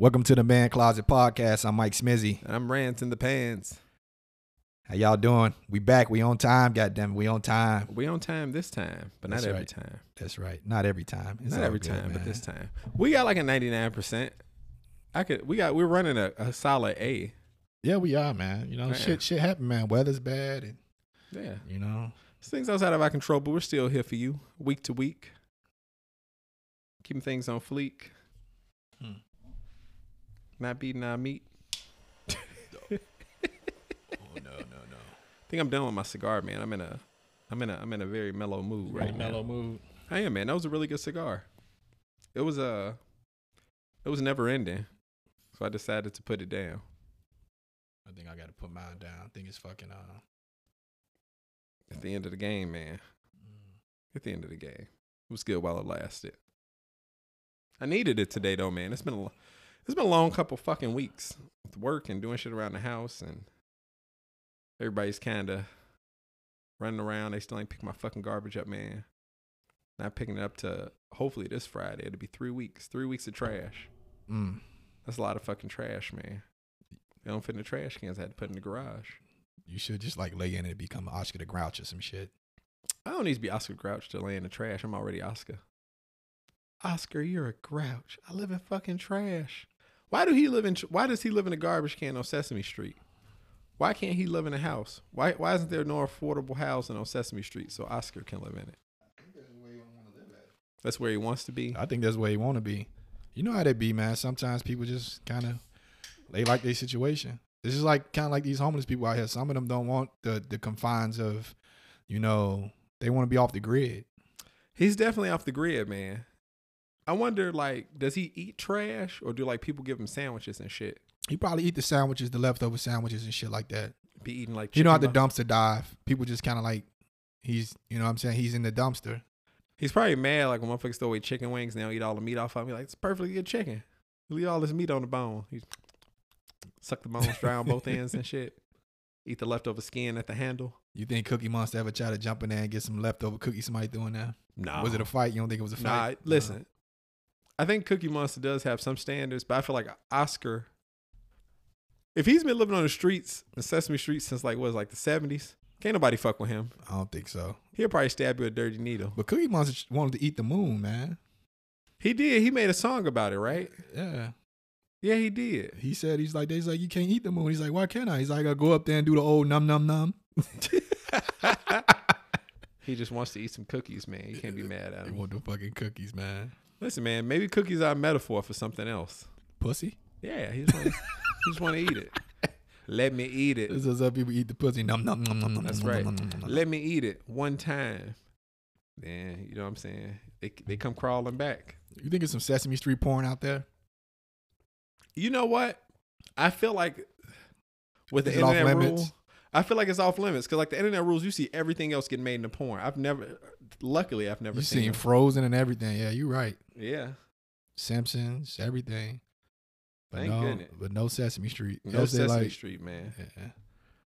Welcome to the Man Closet Podcast. I'm Mike Smizzy. And I'm Rantz in the Pans. How y'all doing? We back. We on time, goddammit. We on time. We on time this time, but not every time. That's right. Not every time. It's not every time, but this time. We got like a 99%. We're running a solid A. Yeah, we are, man. You know, shit happened, man. Weather's bad and yeah. You know. Things outside of our control, but we're still here for you week to week. Keeping things on fleek. Not beating our meat. No. Oh no. I think I'm done with my cigar, man. I'm in a very mellow mood right now. Mellow mood. I am, man. That was a really good cigar. It was never ending, so I decided to put it down. I think I got to put mine down. I think it's fucking at the end of the game, man. At the end of the game, it was good while it lasted. I needed it today, though, man. It's been a long couple fucking weeks with work and doing shit around the house, and everybody's kind of running around. They still ain't pick my fucking garbage up, man. Not picking it up to hopefully this Friday. It'll be 3 weeks. 3 weeks of trash. That's a lot of fucking trash, man. They don't fit in the trash cans. I had to put in the garage. You should just like lay in and become Oscar the Grouch or some shit. I don't need to be Oscar the Grouch to lay in the trash. I'm already Oscar. Oscar, you're a grouch. I live in fucking trash. Why does he live in a garbage can on Sesame Street? Why can't he live in a house? Why isn't there no affordable housing on Sesame Street so Oscar can live in it? I think that's where he wants to live at. That's where he wants to be. I think that's where he want to be. You know how that be, man. Sometimes people just kind of they like their situation. This is like kind of like these homeless people out here. Some of them don't want the confines of, you know, they want to be off the grid. He's definitely off the grid, man. I wonder, like, does he eat trash or do, like, people give him sandwiches and shit? He probably eat the leftover sandwiches and shit like that. Be eating, like, you know how the dumpster dive. People just kind of, like, he's, you know what I'm saying? He's in the dumpster. He's probably mad, like, when motherfuckers throw away chicken wings and they'll eat all the meat off of him. Like, it's perfectly good chicken. Leave all this meat on the bone. He's suck the bones dry on both ends and shit. Eat the leftover skin at the handle. You think Cookie Monster ever tried to jump in there and get some leftover cookies somebody doing that? No. Was it a fight? You don't think it was a fight? Nah, listen. No. I think Cookie Monster does have some standards, but I feel like Oscar, if he's been living on the streets, the Sesame Street since like, what, like the 70s, can't nobody fuck with him. I don't think so. He'll probably stab you with a dirty needle. But Cookie Monster wanted to eat the moon, man. He did. He made a song about it, right? Yeah. Yeah, he did. He said, he's like, you can't eat the moon. He's like, why can't I? He's like, I go up there and do the old num, num, num. He just wants to eat some cookies, man. You can't be mad at him. He want the fucking cookies, man. Listen, man, maybe cookies are a metaphor for something else. Pussy? Yeah, he just want to eat it. Let me eat it. This is how people eat the pussy. Nom, nom, nom, nom, nom, that's right. Nom, nom, nom, nom. Let me eat it one time. Then, you know what I'm saying? They come crawling back. You think it's some Sesame Street porn out there? You know what? I feel like with the internet rule, I feel like it's off limits. Because like the internet rules, you see everything else getting made into porn. Luckily, I've never you seen Frozen and everything. Yeah, you're right. Yeah. Simpsons, everything. Thank goodness. But no Sesame Street. No Sesame Street, man. Yeah.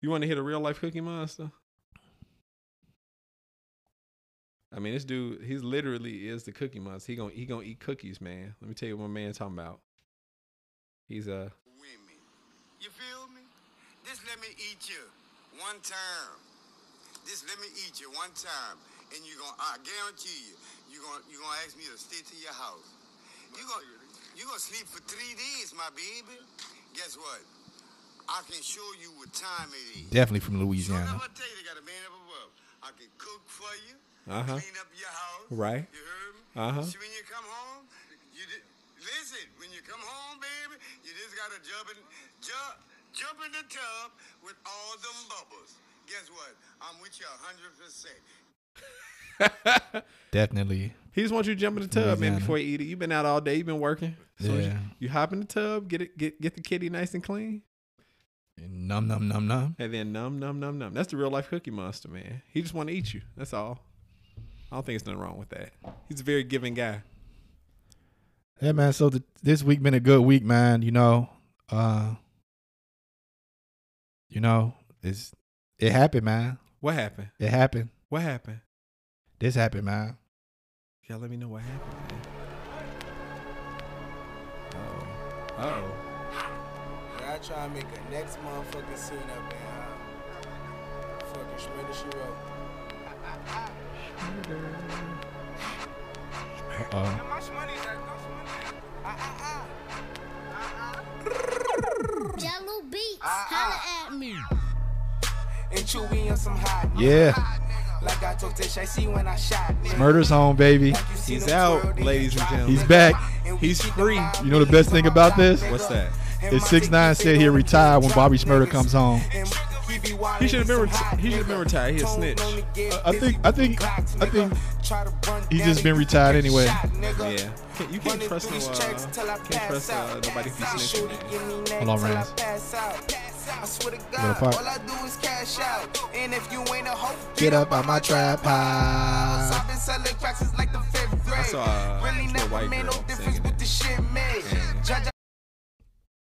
You want to hit a real life Cookie Monster? I mean, this dude, he literally is the Cookie Monster. He gonna eat cookies, man. Let me tell you what my man's talking about. He's a... Women. You feel me? Just let me eat you one time. Just let me eat you one time. And I guarantee you're gonna ask me to stay to your house. You're gonna sleep for 3 days, my baby. Guess what? I can show you what time it is. Definitely from Louisiana. I'm gonna tell you, they got a man up above. I can cook for you, clean up your house. Right. You heard me? So when you come home, listen, when you come home, baby, you just gotta jump in the tub with all them bubbles. Guess what? I'm with you 100%. Definitely. He just wants you to jump in the tub, man, before you eat it. You've been out all day. You've been working. So yeah. You hop in the tub, get the kitty nice and clean. And num, num, num, num. And then num, num, num, num. That's the real life Cookie Monster, man. He just want to eat you. That's all. I don't think there's nothing wrong with that. He's a very giving guy. Hey, man. So this week been a good week, man. You know, it happened, man. What happened? It happened. What happened? This happened, man. Y'all let me know what happened, man. Uh-oh. Y'all try to make the next motherfucking scene up there. Fucking Shmurda, she wrote. Uh-oh. Jello Beats, holla at me. And chewing on some hot. Yeah. Like I took this, I see when I shot. Shmurda's home, baby. He's out, ladies and gentlemen. He's back. He's free. You know the best thing about this? What's that? Is 6ix9ine said he'll retire when Bobby Shmurda comes home. He should have been retired. He a snitch. I think he's just been retired anyway. Yeah. You can't trust no, nobody if you snitch. Hold on, Rantz. I swear to God, all I do is cash out. And if you ain't a hope, get up on my trap house. I've been selling cracks since like the 5th grade. I saw, really never made no difference with the shit made.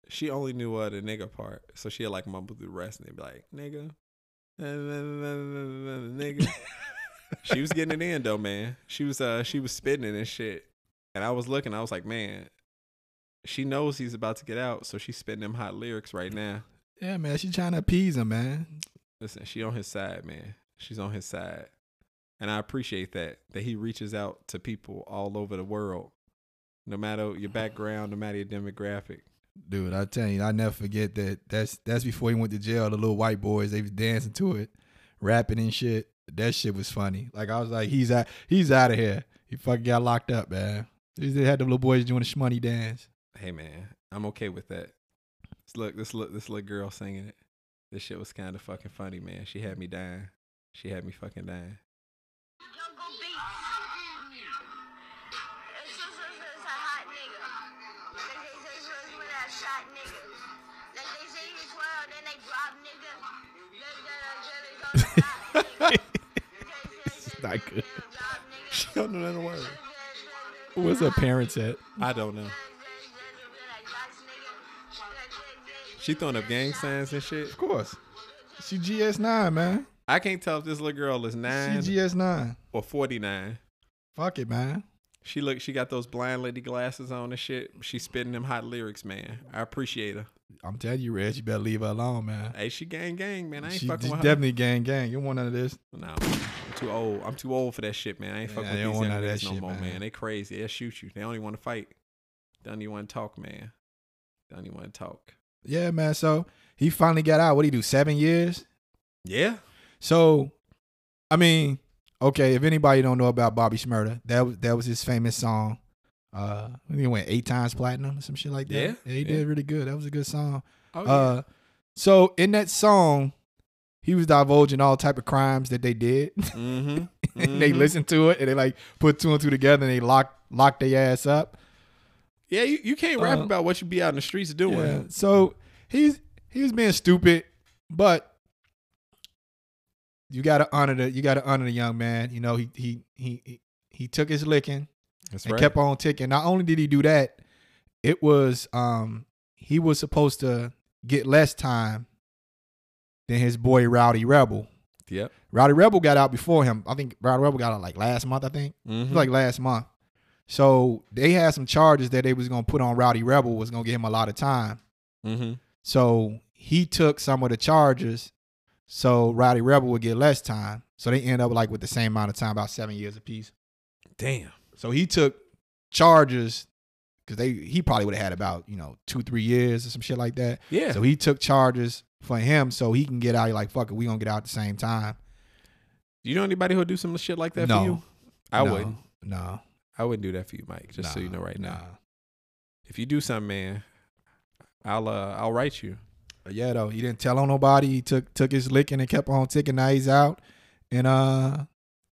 She only knew the nigga part, so she'd like mumble through the rest and they'd be like, nigga, nigga. She was getting it in though, man. She was spitting it and shit. And I was looking, I was like, man, she knows he's about to get out, so she's spitting them hot lyrics right now. Yeah, man, she trying to appease him, man. Listen, she on his side, man. She's on his side. And I appreciate that he reaches out to people all over the world, no matter your background, no matter your demographic. Dude, I tell you, I never forget that's before he went to jail. The little white boys, they was dancing to it, rapping and shit. That shit was funny. Like, I was like, he's out of here. He fucking got locked up, man. They had the little boys doing the shmoney dance. Hey, man, I'm okay with that. This little girl singing it. This shit was kind of fucking funny, man. She had me dying. She had me fucking dying. It's not good. She don't know another word. Where's her parents at? I don't know. She throwing up gang signs and shit. Of course. She GS9, man. I can't tell if this little girl is 9. She GS9. Or 49. Fuck it, man. She got those blind lady glasses on and shit. She's spitting them hot lyrics, man. I appreciate her. I'm telling you, Red, you better leave her alone, man. Hey, she gang, man. I ain't fucking with her. She's definitely gang. You don't want none of this. No. I'm too old. I'm too old for that shit, man. I ain't fucking with these young niggas no more, man. They crazy. They'll shoot you. They don't even want to fight. They don't even want to talk, man. They don't even want to talk. Yeah, man. So he finally got out. What did he do? 7 years? Yeah. So, I mean, okay, if anybody don't know about Bobby Shmurda, that was his famous song. I think he went 8 times platinum or some shit like that. Yeah, he did really good. That was a good song. Oh, yeah. So in that song, he was divulging all type of crimes that they did. Mm-hmm. And they listened to it and they like put 2 and 2 together and they locked their ass up. Yeah, you can't rap about what you be out in the streets doing. Yeah. So he was being stupid, but you gotta honor the young man. You know, he took his licking. That's right. And kept on ticking. Not only did he do that, it was he was supposed to get less time than his boy Rowdy Rebel. Yep. Rowdy Rebel got out before him. I think Rowdy Rebel got out like last month. I think it was like last month. So they had some charges that they was going to put on Rowdy Rebel, was going to give him a lot of time. Mm-hmm. So he took some of the charges so Rowdy Rebel would get less time. So they end up like with the same amount of time, about 7 years apiece. Damn. So he took charges because he probably would have had about, 2-3 years or some shit like that. Yeah. So he took charges for him so he can get out. Like, fuck it, we going to get out at the same time. You know anybody who'll do some shit like that for you? I wouldn't. No. I wouldn't do that for you, Mike. Just so you know right now. If you do something, man, I'll write you. But yeah, though, he didn't tell on nobody. He took his licking and kept on ticking. Now he's out, and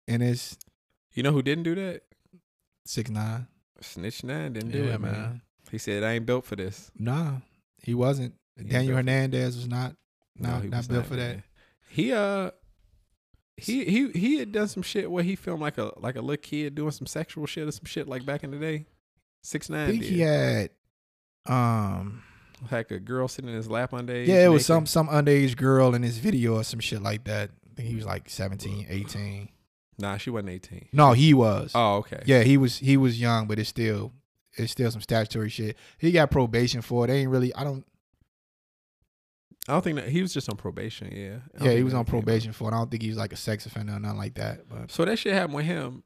it's. You know who didn't do that? 6ix9ine. Snitch 9 didn't do it, man. He said, "I ain't built for this." Nah, he wasn't. Daniel Hernandez was not. No, he was not built for that. He had done some shit where he filmed like a little kid doing some sexual shit or some shit like back in the day. 6ix9ine. I think he had like a girl sitting in his lap underage. Yeah, it was naked. some underage girl in his video or some shit like that. I think he was like 17, 18. Nah, she wasn't 18. No, he was. Oh, okay. Yeah, he was young, but it's still it's still some statutory shit. He got probation for it. They ain't really, I don't think that he was just on probation. Yeah. Yeah, he was on probation for it. I don't think he was like a sex offender or nothing like that. But. So that shit happened with him.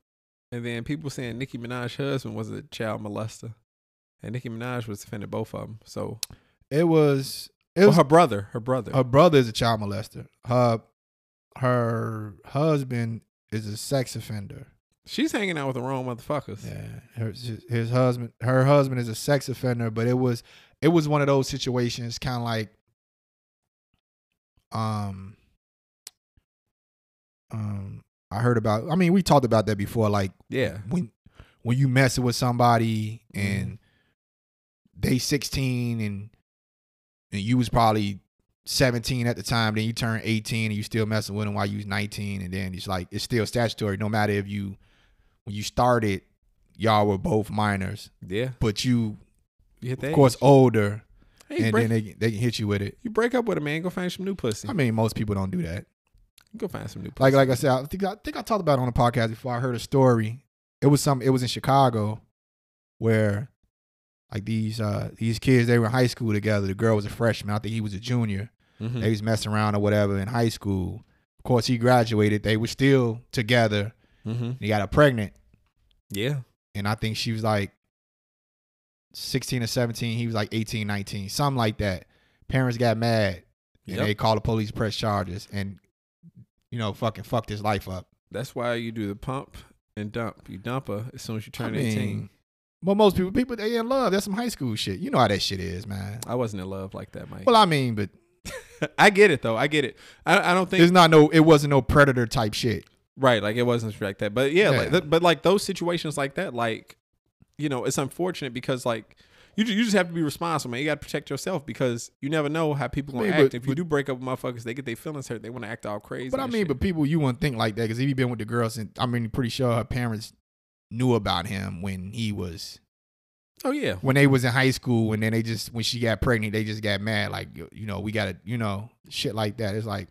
And then people saying Nicki Minaj's husband was a child molester. And Nicki Minaj was defending both of them. So it was her brother. Her brother is a child molester. Her husband is a sex offender. She's hanging out with the wrong motherfuckers. Yeah, her husband is a sex offender, but it was one of those situations, kind of like, I heard about. I mean, we talked about that before. Like, yeah, when you messing with somebody and they 16 and you was probably 17 at the time, then you turn 18 and you still messing with them while you was 19, and then it's like it's still statutory. No matter if you. When you started, y'all were both minors. Yeah. But you hit that of course age. Older. Hey, and then they can hit you with it. You break up with a man, go find some new pussy. I mean, most people don't do that. Go find some new pussy. Like I said, I think I talked about it on the podcast before. I heard a story. It was in Chicago where like these kids, they were in high school together. The girl was a freshman. I think he was a junior. Mm-hmm. They was messing around or whatever in high school. Of course he graduated. They were still together. Mm-hmm. He got her pregnant. Yeah. And I think she was like 16 or 17. He was like 18, 19. Something like that. Parents got mad. And they called the police, press charges. And, fucking fucked his life up. That's why you do the pump and dump. You dump her as soon as you turn 18. But most people, they in love. That's some high school shit. You know how that shit is, man. I wasn't in love like that, Mike. Well, I mean, but. I get it, though. I get it. I don't think. It wasn't no predator type shit. Right, like it wasn't like that, but yeah. But like those situations like that, like it's unfortunate because like you just have to be responsible, man. You got to protect yourself because you never know how people gonna act. If you do break up with motherfuckers, they get their feelings hurt. They want to act all crazy. But but people, you wouldn't think like that because if you been with the girls, and pretty sure her parents knew about him when he was. Oh yeah, when they was in high school, and then when she got pregnant, they just got mad. Like we gotta shit like that. It's like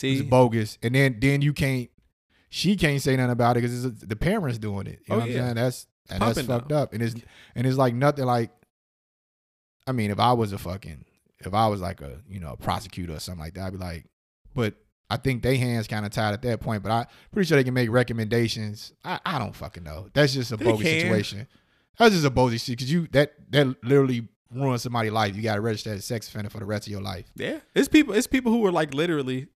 it's bogus, and then you can't. She can't say nothing about it because it's the parents doing it. You know what I'm saying? That's fucked up. And it's like nothing like, I mean, if I was like a prosecutor or something like that, I'd be like, but I think they hands kind of tied at that point. But I'm pretty sure they can make recommendations. I don't fucking know. That's just a bogus situation. That's just a bogus shit because that literally ruins somebody's life. You got to register as a sex offender for the rest of your life. Yeah, it's people who are like literally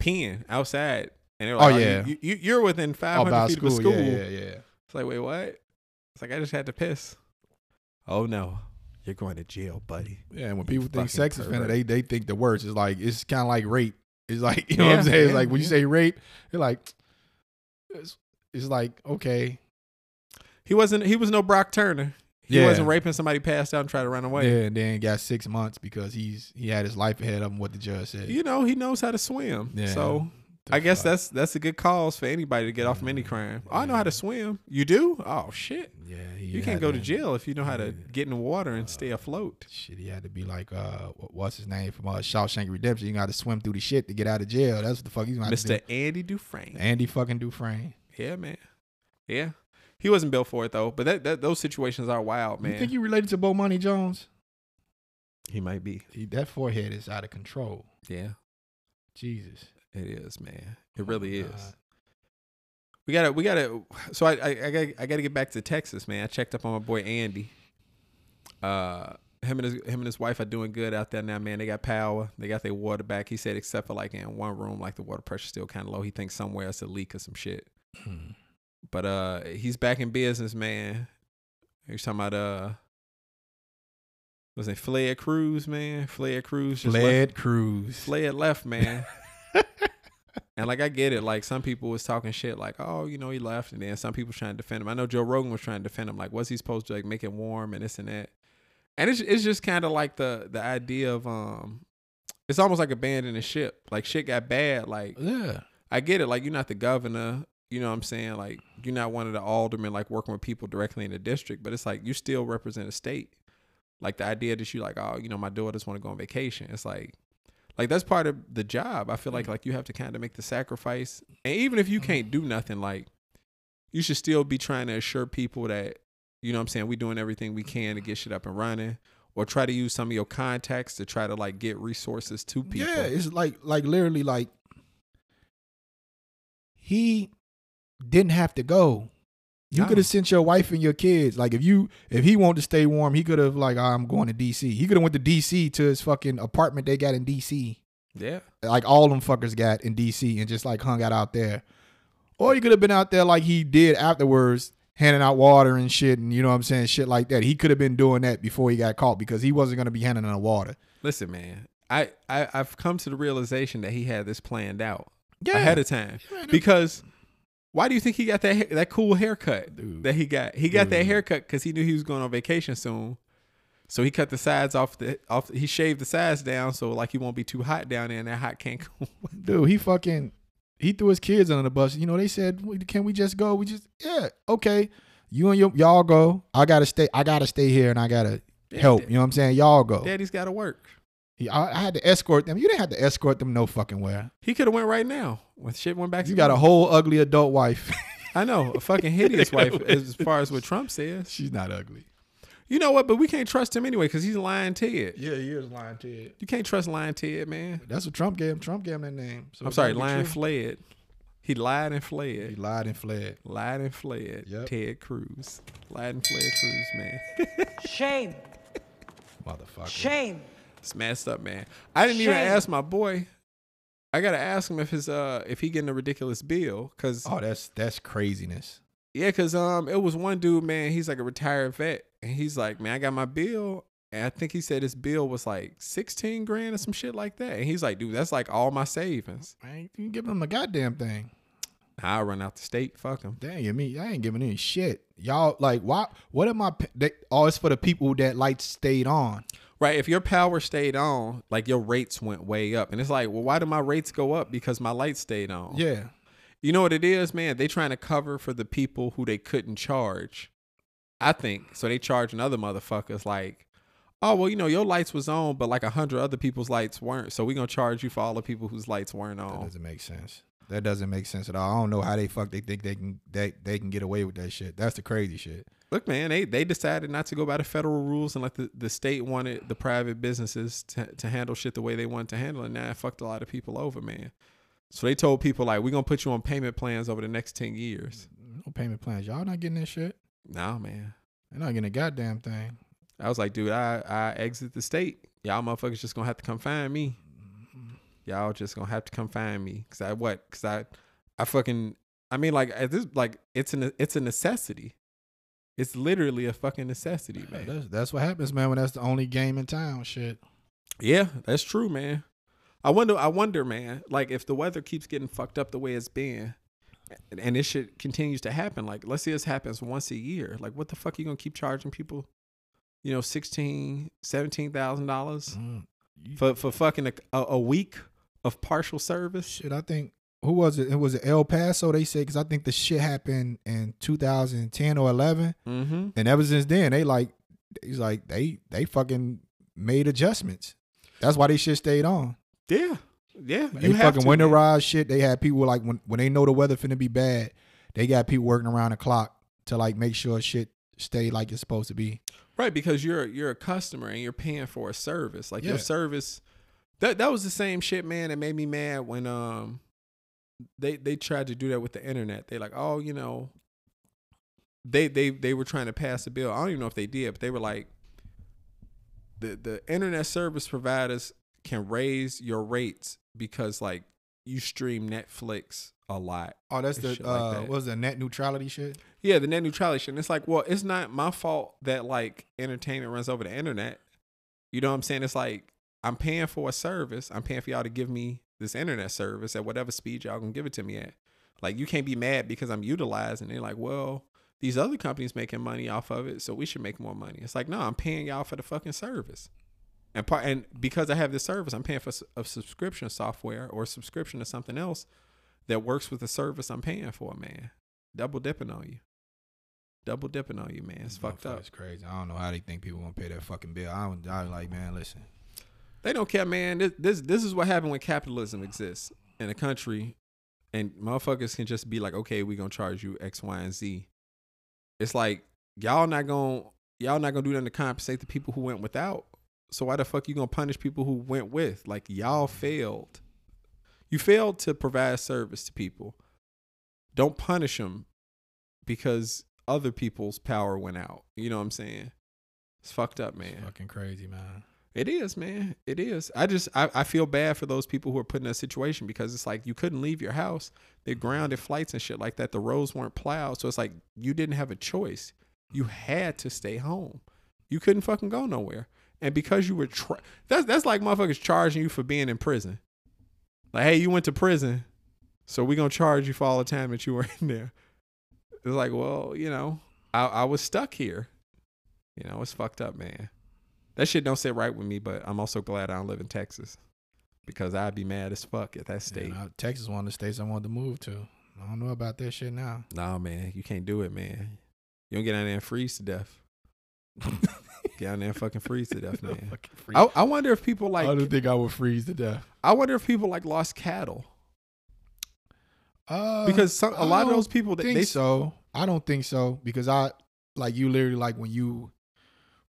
peeing outside. And they were like, you're within 500 feet of school. Yeah. It's like, wait, what? It's like, I just had to piss. Oh, no. You're going to jail, buddy. Yeah, and when people think sex offender, they think the worst. It's like, it's kind of like rape. It's like, what I'm saying? It's like, when you say rape, they're like, it's like, okay. He was no Brock Turner. He wasn't raping somebody passed out and tried to run away. Yeah, and then got 6 months because he had his life ahead of him, what the judge said. He knows how to swim. Yeah. So. I guess that's a good cause for anybody to get off from any crime. Oh, I know how to swim. You do? Oh, shit. Yeah. You can't go to jail if you know how to get in the water and stay afloat. Shit, he had to be like, what's his name from Shawshank Redemption? You got to swim through the shit to get out of jail. That's what the fuck he's going to do. Mr. Andy Dufresne. Andy fucking Dufresne. Yeah, man. Yeah. He wasn't built for it, though. But those situations are wild, man. You think you related to Bo Money Jones? He might be. That forehead is out of control. Yeah. Jesus. It is, man. It really is. We gotta. So I gotta get back to Texas, man. I checked up on my boy Andy. Him and his wife are doing good out there now, man. They got power. They got their water back. He said, except for like in one room, like the water pressure's still kind of low. He thinks somewhere it's a leak or some shit. But he's back in business, man. You're talking about was it Fled Cruz, man? Fled left, man. And like I get it, like some people was talking shit like, oh, he left, and then some people trying to defend him. I know Joe Rogan was trying to defend him, like what's he supposed to like make it warm and this and that. And it's just kind of like the idea of it's almost like abandoning a ship. Like shit got bad. Like yeah, I get it. Like you're not the governor, you know what I'm saying? Like you're not one of the aldermen like working with people directly in the district, but it's like you still represent a state. Like the idea that you like, oh, my daughters want to go on vacation. It's like. Like that's part of the job. I feel like you have to kind of make the sacrifice. And even if you can't do nothing, like you should still be trying to assure people that You know what I'm saying? We're doing everything we can to get shit up and running, or try to use some of your contacts to try to like get resources to people. Yeah, it's like literally like he didn't have to go. You could have sent your wife and your kids. Like if he wanted to stay warm, he could have like, I'm going to D.C. He could have went to D.C. to his fucking apartment they got in D.C. Yeah. Like all them fuckers got in D.C. and just like hung out there. Or he could have been out there like he did afterwards, handing out water and shit, and you know what I'm saying, shit like that. He could have been doing that before he got caught because he wasn't going to be handing out water. Listen, man, I've come to the realization that he had this planned out ahead of time. Because why do you think he got that cool haircut that he got? He got that haircut because he knew he was going on vacation soon. So he cut the sides off. He shaved the sides down so like he won't be too hot down there in that hot Cancun. Dude, he threw his kids under the bus. You know, they said, "Can we just go? We just okay. You and y'all go. I gotta stay here and I gotta help. You know what I'm saying? Y'all go. Daddy's gotta work. I had to escort them. You didn't have to escort them no fucking where. He could have went right now when shit went back. You got a whole ugly adult wife. I know, a fucking hideous wife as far as what Trump says. She's not ugly. You know what? But we can't trust him anyway because he's lying Ted. Yeah, he is lying Ted. You can't trust lying Ted, man. That's what Trump gave him. Trump gave him that name. So I'm sorry, lying fled. He lied and fled. He lied and fled. Lied and fled. Yep. Ted Cruz. Lied and fled Cruz, man. Shame. Motherfucker. Shame. It's messed up, man. I didn't even ask my boy. I got to ask him if his if he getting a ridiculous bill. Cause, oh, that's craziness. Yeah, because it was one dude, man, he's like a retired vet. And he's like, man, I got my bill. And I think he said his bill was like 16 grand or some shit like that. And he's like, dude, that's like all my savings. I ain't giving him a goddamn thing. I'll run out the state. Fuck him. Dang, you mean, I ain't giving any shit. Y'all, like, why? What am I? It's for the people that lights stayed on. Right. If your power stayed on, like your rates went way up. And it's like, well, why do my rates go up? Because my lights stayed on. Yeah. You know what it is, man? They trying to cover for the people who they couldn't charge. I think so. They charging other motherfuckers like, oh, well, you know, your lights was on, but like 100 other people's lights weren't. So we're going to charge you for all the people whose lights weren't on. That doesn't make sense. That doesn't make sense at all. I don't know how they fuck they think they can get away with that shit. That's the crazy shit. Look, man, they decided not to go by the federal rules and let the state wanted the private businesses to handle shit the way they wanted to handle it. Now it fucked a lot of people over, man. So they told people like, we're going to put you on payment plans over the next 10 years. No payment plans. Y'all not getting that shit. Nah, man. They're not getting a goddamn thing. I was like, dude, I exit the state. Y'all motherfuckers just gonna have to come find me. Y'all just gonna have to come find me. Cause I what? Cause I fucking, I mean like at this, like it's a necessity. It's literally a fucking necessity, man. That's what happens, man, when that's the only game in town, shit. Yeah, that's true, man. I wonder, man, like if the weather keeps getting fucked up the way it's been, and this shit continues to happen. Like, let's say this happens once a year. Like, what the fuck are you going to keep charging people, you know, $16,000, $17,000 for fucking a week of partial service? Shit, I think, who was it? It was El Paso, they said, because I think the shit happened in 2010 or 11. Mm-hmm. And ever since then, they fucking made adjustments. That's why they shit stayed on. Yeah. Yeah, they fucking winterized shit. They had people like when they know the weather finna be bad, they got people working around the clock to like make sure shit stay like it's supposed to be. Right, because you're a customer and you're paying for a service. Like your service, that was the same shit, man. That made me mad when they tried to do that with the internet. They like, oh, you know, they were trying to pass a bill. I don't even know if they did, but they were like, the internet service providers can raise your rates because like you stream Netflix a lot. Oh, that's the what was the net neutrality shit? Yeah, the net neutrality shit. And it's like, well, it's not my fault that like entertainment runs over the internet. You know what I'm saying? It's like I'm paying for a service. I'm paying for y'all to give me this internet service at whatever speed y'all can give it to me at. Like you can't be mad because I'm utilizing. They're like, well, these other companies making money off of it, so we should make more money. It's like, no, I'm paying y'all for the fucking service. And because I have this service, I'm paying for a subscription software or a subscription to something else that works with the service I'm paying for, man. Double dipping on you, man. It's fucked up. It's crazy. I don't know how they think people gonna pay that fucking bill. I'm like, man, listen. They don't care, man. This is what happened when capitalism exists in a country, and motherfuckers can just be like, okay, we gonna charge you X, Y, and Z. It's like y'all not gonna do nothing to compensate the people who went without. So why the fuck you gonna punish people who went with? Like, y'all failed. You failed to provide service to people. Don't punish them because other people's power went out. You know what I'm saying? It's fucked up, man. It's fucking crazy, man. It is, man. It is. I feel bad for those people who are put in that situation, because it's like you couldn't leave your house. They grounded flights and shit like that. The roads weren't plowed. So it's like you didn't have a choice. You had to stay home. You couldn't fucking go nowhere. And because you were that's like motherfuckers charging you for being in prison. Like, hey, you went to prison, so we're going to charge you for all the time that you were in there. It's like, well, you know, I was stuck here. You know, it's fucked up, man. That shit don't sit right with me, but I'm also glad I don't live in Texas, because I'd be mad as fuck at that state. Yeah, no, Texas is one of the states I wanted to move to. I don't know about that shit now. Nah, man, you can't do it, man. You don't get out there and freeze to death. Get out there and fucking freeze to death, man. I wonder if people like... I don't think I would freeze to death. I wonder if people like lost cattle. Because a lot of those people... I don't think so. Because I... Like, you literally, like,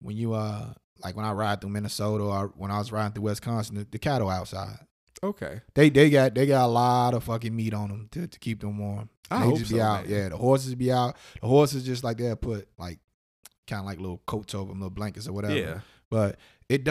when I ride through Minnesota, or when I was riding through Wisconsin, the cattle outside. Okay. They got a lot of fucking meat on them to keep them warm. I hope so, man. Yeah, the horses be out. The horses just, like, they'll put, like, kind of like little coats over them, little blankets or whatever. Yeah. But it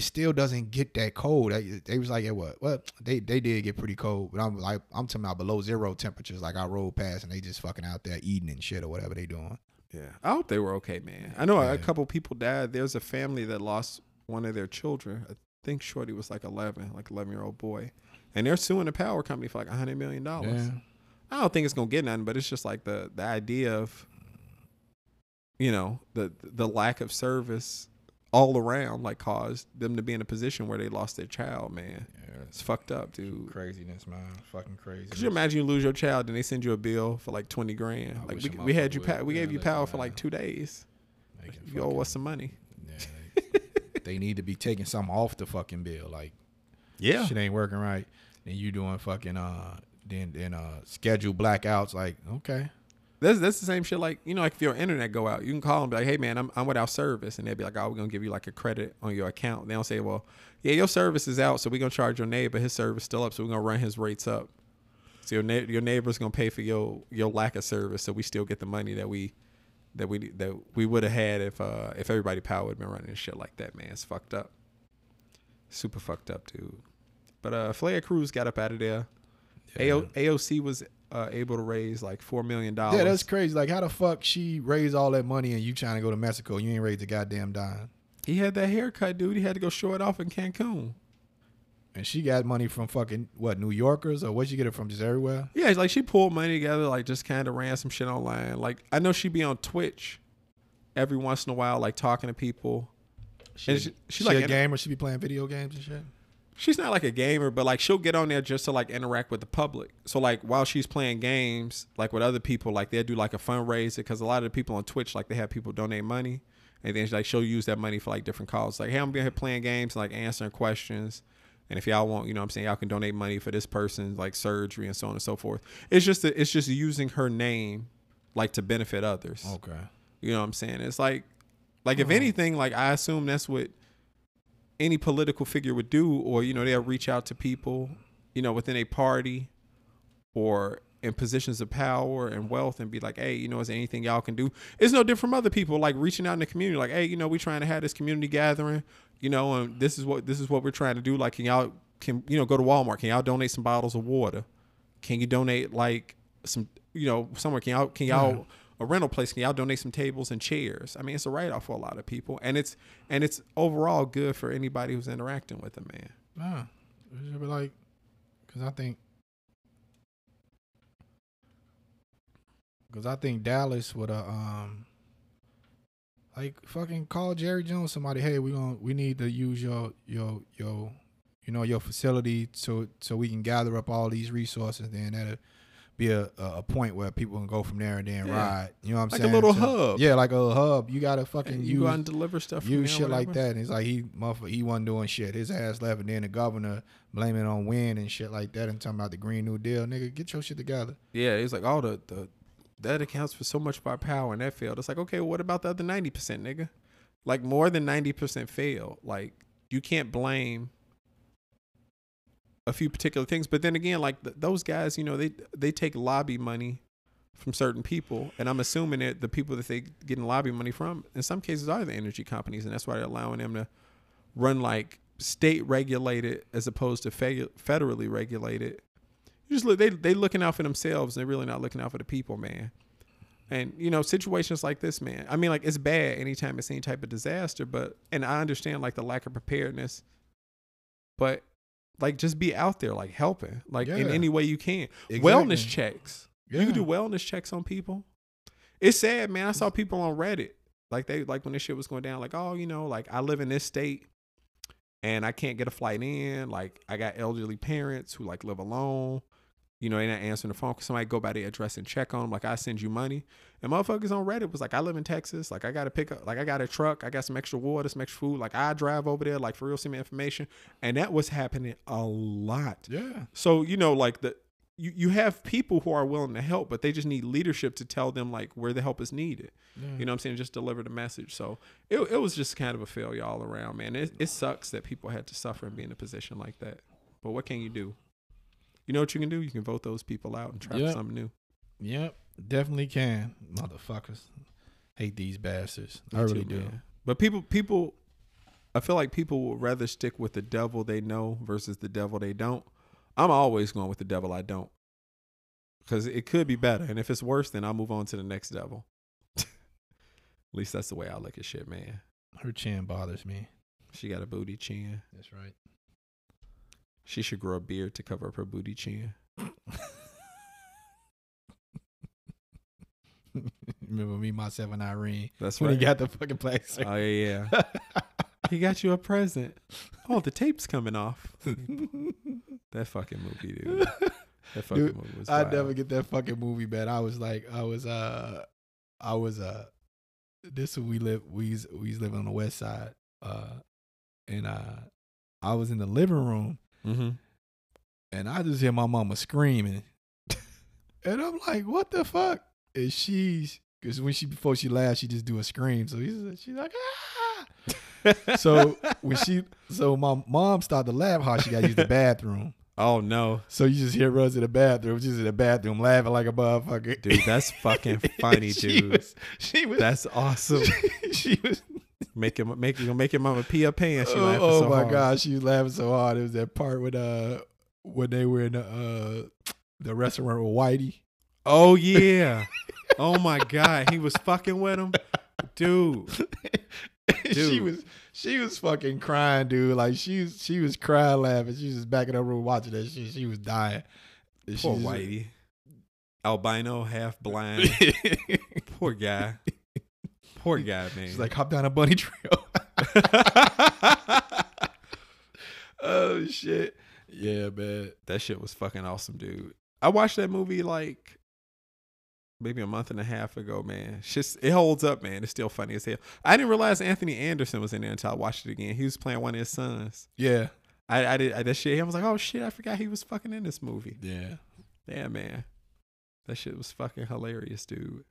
still doesn't get that cold. They was like, yeah, what? Well, they did get pretty cold, but I'm talking about below zero temperatures. Like, I rolled past and they just fucking out there eating and shit or whatever they doing. Yeah. I hope they were okay, man. I know a couple people died. There's a family that lost one of their children. I think Shorty was like 11-year-old boy. And they're suing the power company for like $100 million. Yeah. I don't think it's going to get nothing, but it's just like the idea of, you know, the lack of service all around, like, caused them to be in a position where they lost their child, man. Yeah, it's fucked up, dude. Craziness, man. Fucking crazy. Could you imagine you lose your child and they send you a bill for like $20,000? I like we gave you power for like 2 days. You owe us some money. Yeah, they need to be taking something off the fucking bill. Like, yeah, shit ain't working right. And you doing fucking scheduled blackouts. Like, okay. That's the same shit. Like, you know, like if your internet go out, you can call and be like, hey, man, I'm without service. And they'll be like, oh, we're going to give you like a credit on your account. They don't say, well, yeah, your service is out, so we're going to charge your neighbor. His service still up, so we're going to run his rates up. So your neighbor's going to pay for your lack of service, so we still get the money that we would have had if everybody power had been running and shit like that, man. It's fucked up. Super fucked up, dude. But Flair Cruz got up out of there. Yeah. AOC was... able to raise like $4 million. Yeah, that's crazy. Like, how the fuck she raised all that money and you trying to go to Mexico? You ain't raised a goddamn dime. He had that haircut, dude. He had to go show it off in Cancun. And she got money from fucking what, New Yorkers, or where'd she get it from? Just everywhere. Yeah, like she pulled money together, like just kind of ran some shit online. Like, I know she be on Twitch every once in a while, like talking to people. She like a gamer. She be playing video games and shit. She's not like a gamer, but like she'll get on there just to like interact with the public. So like while she's playing games, like with other people, like they'll do like a fundraiser, because a lot of the people on Twitch, like they have people donate money, and then like she'll use that money for like different causes. Like, hey, I'm here playing games, like answering questions, and if y'all want, you know what I'm saying, y'all can donate money for this person's like surgery and so on and so forth. It's just using her name like to benefit others. Okay, you know what I'm saying? It's like if anything, like I assume that's what any political figure would do, or, you know, they'll reach out to people, you know, within a party or in positions of power and wealth and be like, hey, you know, is there anything y'all can do? It's no different from other people, like reaching out in the community, like, hey, you know, we're trying to have this community gathering, you know, and this is what we're trying to do. Like, can y'all go to Walmart? Can y'all donate some bottles of water? Can you donate like some, you know, somewhere? Can y'all a rental place? Can y'all donate some tables and chairs? I mean, it's a write-off for a lot of people, and it's overall good for anybody who's interacting with them, man. Nah, it should be like, because I think Dallas would like fucking call Jerry Jones, somebody, hey, we need to use your you know, your facility so we can gather up all these resources. Then that'll be a point where people can go from there and then ride. You know what I'm saying? Like a little hub. Yeah, like a little hub. You gotta fucking and you go out and deliver stuff. Use shit like that. And it's like he wasn't doing shit. His ass left, and then the governor blaming on wind and shit like that, and talking about the Green New Deal. Nigga, get your shit together. Yeah, it's like all the that accounts for so much of our power in that field. It's like, okay, well, what about the other 90%, nigga? Like, more than 90% failed. Like, you can't blame a few particular things. But then again, like, those guys, you know, they take lobby money from certain people. And I'm assuming that the people that they getting lobby money from, in some cases, are the energy companies. And that's why they're allowing them to run, like, state-regulated as opposed to federally regulated. Just look, they looking out for themselves, and they're really not looking out for the people, man. And, you know, situations like this, man, I mean, like, it's bad anytime it's any type of disaster, but, and I understand, like, the lack of preparedness, but, like, just be out there, like, helping, like, in any way you can. Exactly. Wellness checks. Yeah. You can do wellness checks on people. It's sad, man. I saw people on Reddit, like, they, like, when this shit was going down, like, oh, you know, like, I live in this state, and I can't get a flight in. Like, I got elderly parents who, like, live alone. You know, they're not answering the phone. Somebody go by their address and check on them. Like, I send you money. And motherfuckers on Reddit was like, I live in Texas. Like, I got to pick up. Like, I got a truck. I got some extra water, some extra food. Like, I drive over there. Like, for real, some information. And that was happening a lot. Yeah. So, you know, like, you have people who are willing to help, but they just need leadership to tell them, like, where the help is needed. Yeah. You know what I'm saying? Just deliver the message. So it was just kind of a failure all around, man. It sucks that people had to suffer and be in a position like that. But what can you do? You know what you can do? You can vote those people out and try something new. Yep, definitely can. Motherfuckers. Hate these bastards. I really do. Man. But people, I feel like people would rather stick with the devil they know versus the devil they don't. I'm always going with the devil I don't. Because it could be better. And if it's worse, then I'll move on to the next devil. At least that's the way I look at shit, man. Her chin bothers me. She got a booty chin. That's right. She should grow a beard to cover up her booty chin. Remember Me, Myself, and Irene? That's right. When he got the fucking plaster. Oh, yeah. He got you a present. Oh, the tape's coming off. That fucking movie, dude. That fucking movie was wild. I never get that fucking movie, man. I was like, this we live, we live on the west side. And I was in the living room, mm-hmm. and I just hear my mama screaming. And I'm like, what the fuck? And because before she laughs, she just do a scream. So she's like, ah. So my mom started to laugh how she got to use the bathroom. Oh no! So you just hear us in the bathroom. She's in the bathroom laughing like a motherfucker. Dude, that's fucking funny, dude. She was. That's awesome. She was making mama pee her pants. She laughing so hard. Oh my god, she was laughing so hard. It was that part when they were in the restaurant with Whitey. Oh yeah. Oh my god, he was fucking with him, dude. She was fucking crying, dude. Like she was crying, laughing. She was just back in her room watching that shit. She was dying. And poor Whitey, albino, half blind. Poor guy. Poor guy, man. She's like, hop down a bunny trail. Oh shit. Yeah, man. That shit was fucking awesome, dude. I watched that movie like maybe a month and a half ago, man. It holds up, man. It's still funny as hell. I didn't realize Anthony Anderson was in there until I watched it again. He was playing one of his sons. Yeah. I did that shit. I was like, oh shit, I forgot he was fucking in this movie. Yeah. Yeah, man. That shit was fucking hilarious, dude.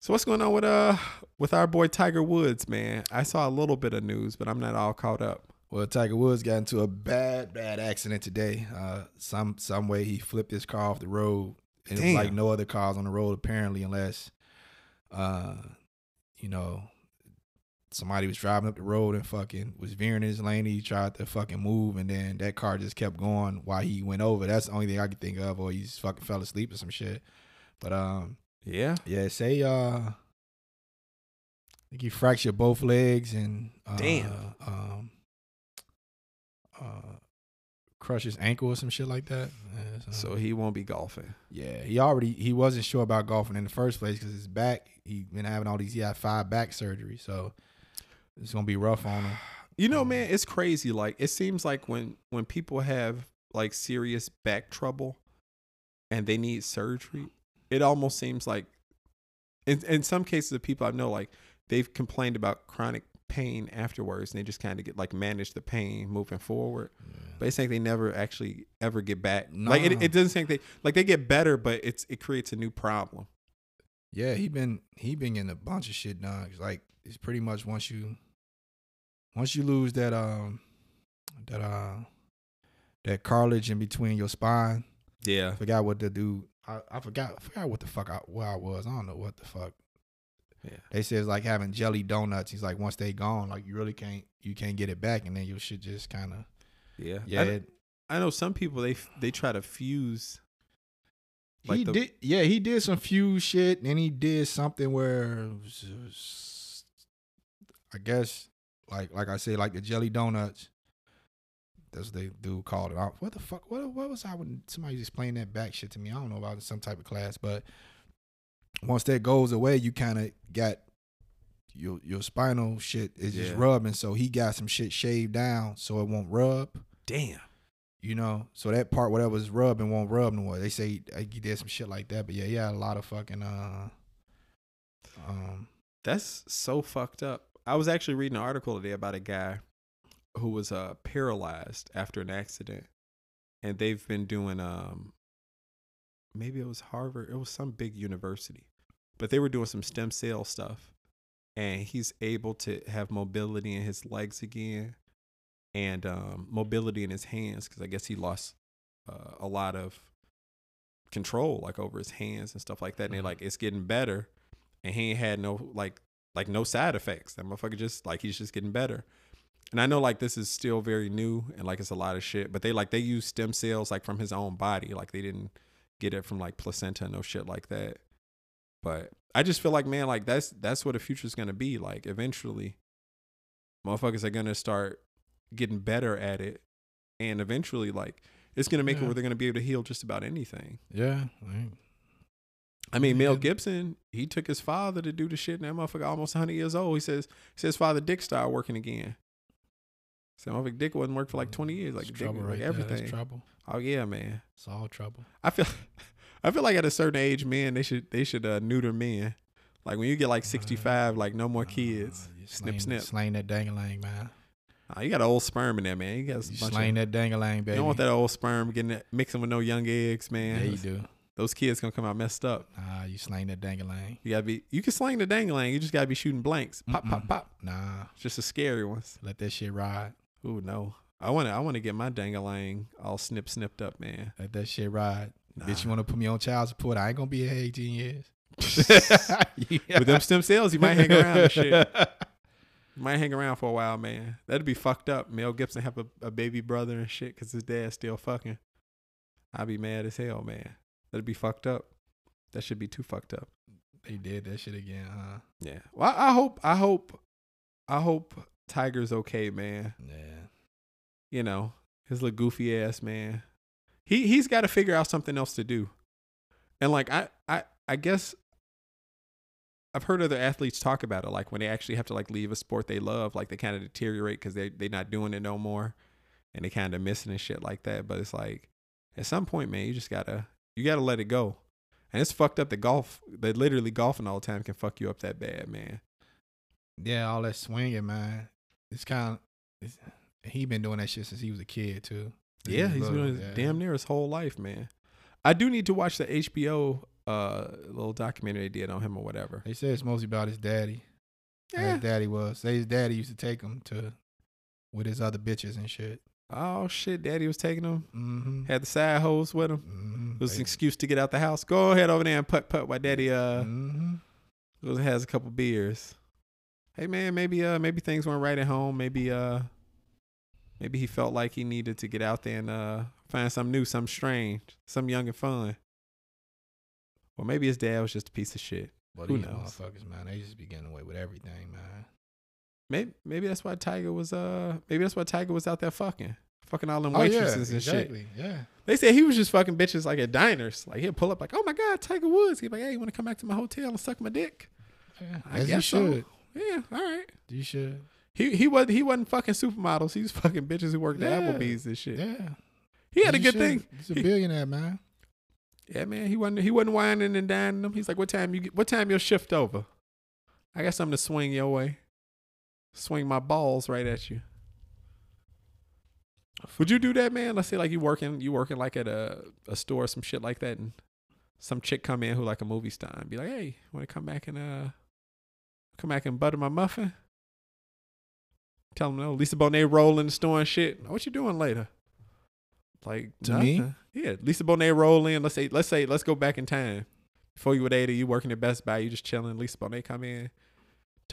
So what's going on with our boy Tiger Woods, man? I saw a little bit of news, but I'm not all caught up. Well, Tiger Woods got into a bad accident today. Some way he flipped his car off the road. And it was like no other cars on the road, apparently, unless, you know, somebody was driving up the road and fucking was veering his lane. He tried to fucking move, and then that car just kept going while he went over. That's the only thing I could think of, or he just fucking fell asleep or some shit. But, yeah, say, I think he fractured both legs and, crush his ankle or some shit like that. Yeah, so he won't be golfing. Yeah, he wasn't sure about golfing in the first place because his back, he been having all these, he had 5 back surgeries, so it's gonna be rough on him. You know, man, it's crazy. Like, it seems like when people have like serious back trouble and they need surgery, it almost seems like in some cases of people I know, like, they've complained about chronic pain afterwards, and they just kind of get like manage the pain moving forward. Yeah. But it's like they never actually ever get back. Nah. Like it doesn't seem like they get better, but it creates a new problem. Yeah, he been in a bunch of shit now. Like it's pretty much once you lose that that cartilage in between your spine. Yeah, I forgot what to do. I forgot what the fuck where I was. I don't know what the fuck. Yeah. They said it's like having jelly donuts. He's like, once they gone, like you really can't get it back, and then your shit just kind of. Yeah. Yeah. I know some people they try to fuse. Like he did some fuse shit, and then he did something where it was, I guess like I said, like the jelly donuts. That's what they do called it out. What the fuck? What was I when somebody explained that back shit to me? I don't know about it in some type of class, but once that goes away, you kind of got your spinal shit is just rubbing. So he got some shit shaved down so it won't rub. Damn. You know, so that part, whatever is rubbing, won't rub no more. They say he did some shit like that, but yeah, he had a lot of fucking. That's so fucked up. I was actually reading an article today about a guy who was paralyzed after an accident, and they've been doing maybe it was Harvard, it was some big university, but they were doing some stem cell stuff, and he's able to have mobility in his legs again and mobility in his hands, because I guess he lost a lot of control like over his hands and stuff like that, and they're like, it's getting better, and he ain't had no like no side effects. That motherfucker just like, he's just getting better. And I know like this is still very new and like it's a lot of shit, but they use stem cells like from his own body. Like they didn't get it from like placenta, no shit like that. But I just feel like, man, like that's what the future is going to be. Like eventually motherfuckers are going to start getting better at it. And eventually like it's going to make it where they're going to be able to heal just about anything. Yeah. I mean, Mel Gibson, he took his father to do the shit, and that motherfucker almost 100 years old. He says father Dick started working again. So I think Dick wasn't worked for like 20 years. Like, Dick, like everything. Trouble. Oh yeah, man. It's all trouble. I feel like at a certain age, men, they should neuter men. Like when you get like 65, like no more kids. Snip. Slaying that dang-a-lang, man. You got an old sperm in there, man. You got slaying that dang-a-lang, baby. You don't want that old sperm mixing with no young eggs, man. Yeah, you do. Those kids gonna come out messed up. Nah, you slaying that dang-a-lang. You can slang the dang-a-lang. You just gotta be shooting blanks. Pop, pop, pop. Nah. It's just the scary ones. Let that shit ride. Ooh, no. I want to get my dang-a-lang all snipped up, man. Let that shit ride. Nah. Bitch, you want to put me on child support? I ain't going to be here 18 years. Yeah. With them stem cells, you might hang around and shit. You might hang around for a while, man. That'd be fucked up. Mel Gibson have a baby brother and shit because his dad's still fucking. I'd be mad as hell, man. That'd be fucked up. That should be too fucked up. They did that shit again, huh? Yeah. Well, I hope Tiger's okay, man. Yeah. You know, his little goofy ass, man. He's got to figure out something else to do. And like I guess I've heard other athletes talk about it, like when they actually have to like leave a sport they love, like they kind of deteriorate because they're not doing it no more, and they kind of missing and shit like that. But it's like at some point, man, you just gotta let it go. And it's fucked up that golfing all the time can fuck you up that bad, man. Yeah, all that swinging, man. It's kind of, he been doing that shit since he was a kid too. Yeah, he's been doing damn near his whole life, man. I do need to watch the HBO little documentary they did on him or whatever. They say it's mostly about his daddy. Yeah, his daddy was. Say his daddy used to take him to with his other bitches and shit. Oh shit, daddy was taking him. Mm-hmm. Had the side hoes with him. Mm-hmm. It was an excuse to get out the house. Go ahead over there and putt while daddy has a couple beers. Hey man, maybe things weren't right at home. Maybe he felt like he needed to get out there and find something new, something strange, something young and fun. Or maybe his dad was just a piece of shit. But who knows? Motherfuckers, man, they just be getting away with everything, man. Maybe that's why Tiger was out there fucking all them waitresses and shit. Yeah. They said he was just fucking bitches like at diners. Like he'll pull up like, oh my God, Tiger Woods. He'd be like, hey, you want to come back to my hotel and suck my dick? Yeah, I guess you should. So. Yeah, all right. You should. He wasn't fucking supermodels. He was fucking bitches who worked at Applebee's and shit. Yeah, he had a good thing. He's a billionaire, man. Yeah, man. He wasn't whining and dining them. He's like, what time your shift over? I got something to swing your way. swing my balls right at you. Would you do that, man? Let's say like you working like at a store or some shit like that, and some chick come in who like a movie star and be like, hey, wanna come back and butter my muffin? Tell them no. Lisa Bonet roll in the store and shit. What you doing later? Like to nothing. Me? Yeah. Lisa Bonet roll in. Let's go back in time. Before you were dating, you working at Best Buy, you just chilling. Lisa Bonet come in,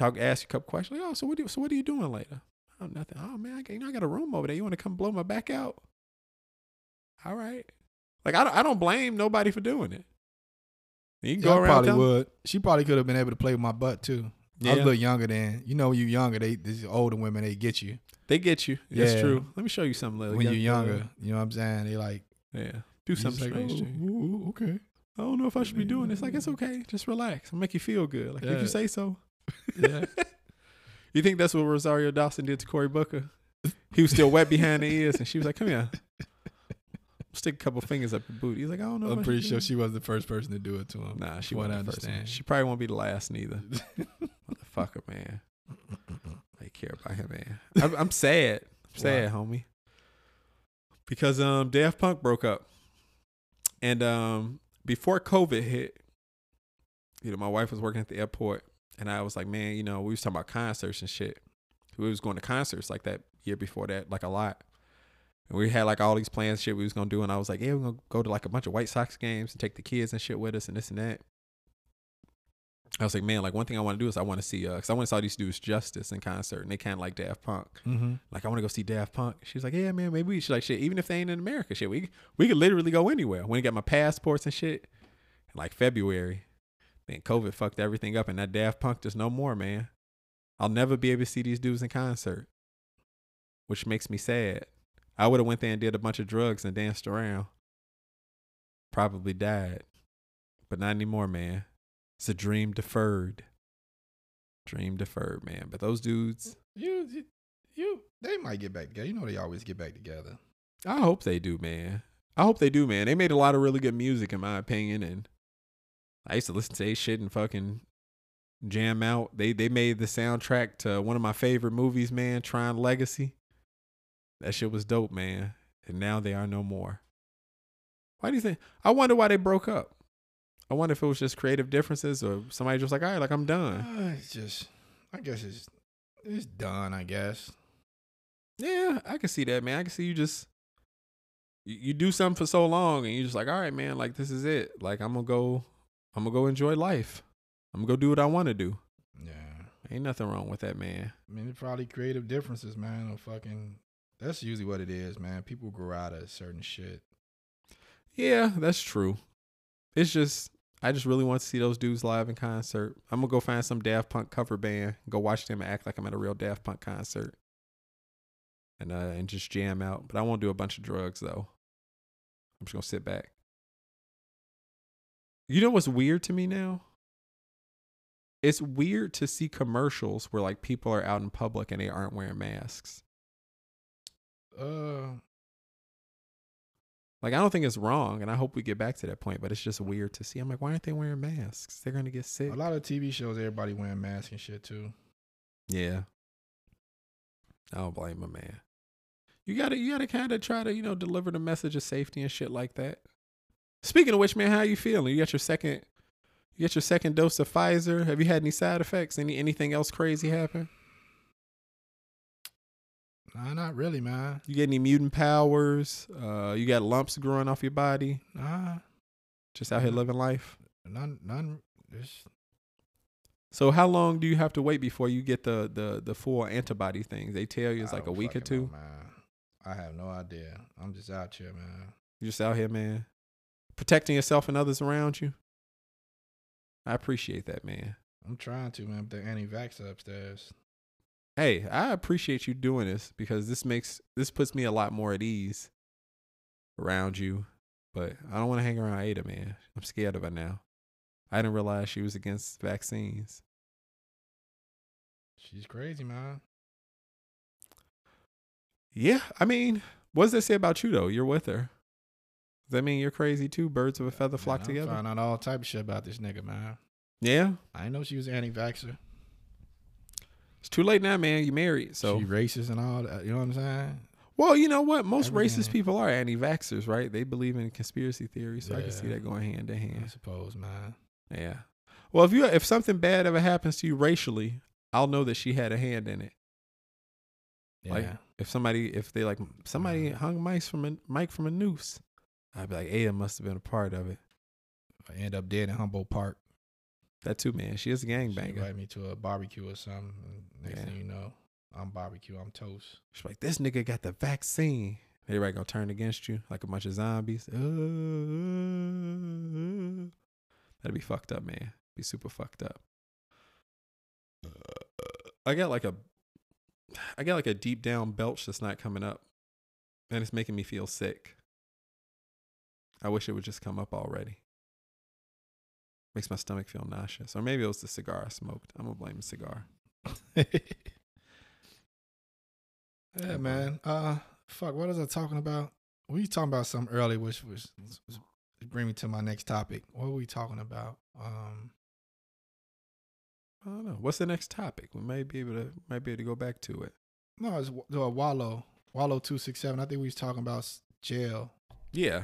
ask you a couple questions. Like, oh, so what are you doing later? Oh, nothing. Oh man, I got a room over there. You want to come blow my back out? All right. Like I don't blame nobody for doing it. You can go around. Probably would. She probably could have been able to play with my butt too. Yeah. I was a little younger then. You know, when you're younger, these older women, they get you. They get you. Yeah. That's true. Let me show you something. Little. When you're younger, you know what I'm saying? They like, yeah, do something strange. Like, oh, okay. I don't know if I should be doing this. Like, it's okay. Just relax. I'll make you feel good. Like, if you say so. Yeah. You think that's what Rosario Dawson did to Cory Booker? He was still wet behind the ears, and she was like, come here. Stick a couple fingers up your booty. He's like, I don't know. I'm pretty sure she wasn't the first person to do it to him. Nah, she won't understand. She probably won't be the last neither. Motherfucker, man. I care about him, man. I'm sad. I'm sad, homie. Because Daft Punk broke up. And before COVID hit, you know, my wife was working at the airport, and I was like, man, you know, we was talking about concerts and shit. We was going to concerts like that year before that, like a lot. And we had like all these plans, shit we was gonna do, and I was like, yeah, we're gonna go to like a bunch of White Sox games and take the kids and shit with us and this and that. I was like, man, like one thing I want to do is I want to see, cause I went and saw these dudes Justice in concert, and they kind of like Daft Punk. Mm-hmm. Like I want to go see Daft Punk. She's like, yeah, man, maybe we should like shit. Even if they ain't in America, shit, we could literally go anywhere. When I got my passports and shit, in like February, then COVID fucked everything up, and that Daft Punk just no more, man. I'll never be able to see these dudes in concert, which makes me sad. I would have went there and did a bunch of drugs and danced around. Probably died. But not anymore, man. It's a dream deferred. Dream deferred, man. But those dudes. You they might get back together. You know they always get back together. I hope they do, man. They made a lot of really good music, in my opinion. And I used to listen to their shit and fucking jam out. They made the soundtrack to one of my favorite movies, man, Tron Legacy. That shit was dope, man. And now they are no more. Why do you think? I wonder why they broke up. I wonder if it was just creative differences or somebody just like, all right, like I'm done. It's done, I guess. Yeah, I can see that, man. I can see you just, you do something for so long and you just like, all right, man, like this is it. Like I'm gonna go enjoy life. I'm gonna go do what I want to do. Yeah. Ain't nothing wrong with that, man. I mean, it's probably creative differences, man, or fucking. That's usually what it is, man. People grow out of certain shit. Yeah, that's true. It's just, I just really want to see those dudes live in concert. I'm going to go find some Daft Punk cover band, go watch them and act like I'm at a real Daft Punk concert and just jam out. But I won't do a bunch of drugs, though. I'm just going to sit back. You know what's weird to me now? It's weird to see commercials where like people are out in public and they aren't wearing masks. Like I don't think it's wrong, and I hope we get back to that point. But it's just weird to see. I'm like, why aren't they wearing masks? They're gonna get sick. A lot of TV shows, everybody wearing masks and shit too. Yeah, I don't blame a man. You gotta kind of try to, you know, deliver the message of safety and shit like that. Speaking of which, man, how you feeling? You got your second dose of Pfizer. Have you had any side effects? Anything else crazy happen? Nah, not really, man. You get any mutant powers? You got lumps growing off your body? Nah. Just out here living life? None. So how long do you have to wait before you get the full antibody thing? They tell you it's like a week or two? Man. I have no idea. I'm just out here, man. You're just out here, man. Protecting yourself and others around you? I appreciate that, man. I'm trying to, man. But the anti-vaxxer upstairs. Hey, I appreciate you doing this because this puts me a lot more at ease around you. But I don't want to hang around Ada, man. I'm scared of her now. I didn't realize she was against vaccines. She's crazy, man. Yeah, I mean, what does that say about you though? You're with her. Does that mean you're crazy too? Birds of a feather flock together. I found out all type of shit about this nigga, man. Yeah, I didn't know she was anti-vaxxer. It's too late now, man. You're married. So she racist and all that. You know what I'm saying? Well, you know what? Most racist people are anti-vaxxers, right? They believe in conspiracy theories, so I can see that going hand to hand. I suppose, man. Yeah. Well, if something bad ever happens to you racially, I'll know that she had a hand in it. Yeah. Like if somebody hung Mike from a noose, I'd be like, Ada must have been a part of it. If I end up dead in Humboldt Park. That too, man. She is a gangbanger. Invite me to a barbecue or something. Next thing you know, I'm barbecue. I'm toast. She's like, this nigga got the vaccine. Everybody gonna turn against you like a bunch of zombies. That'd be fucked up, man. Be super fucked up. I got like a deep down belch that's not coming up, and it's making me feel sick. I wish it would just come up already. Makes my stomach feel nauseous. Or maybe it was the cigar I smoked. I'm going to blame the cigar. Yeah, man. Fuck, what was I talking about? We were talking about something earlier, which was bring me to my next topic. What were we talking about? I don't know. What's the next topic? We might be able to go back to it. No, it's Wallow 267. I think we was talking about jail. Yeah.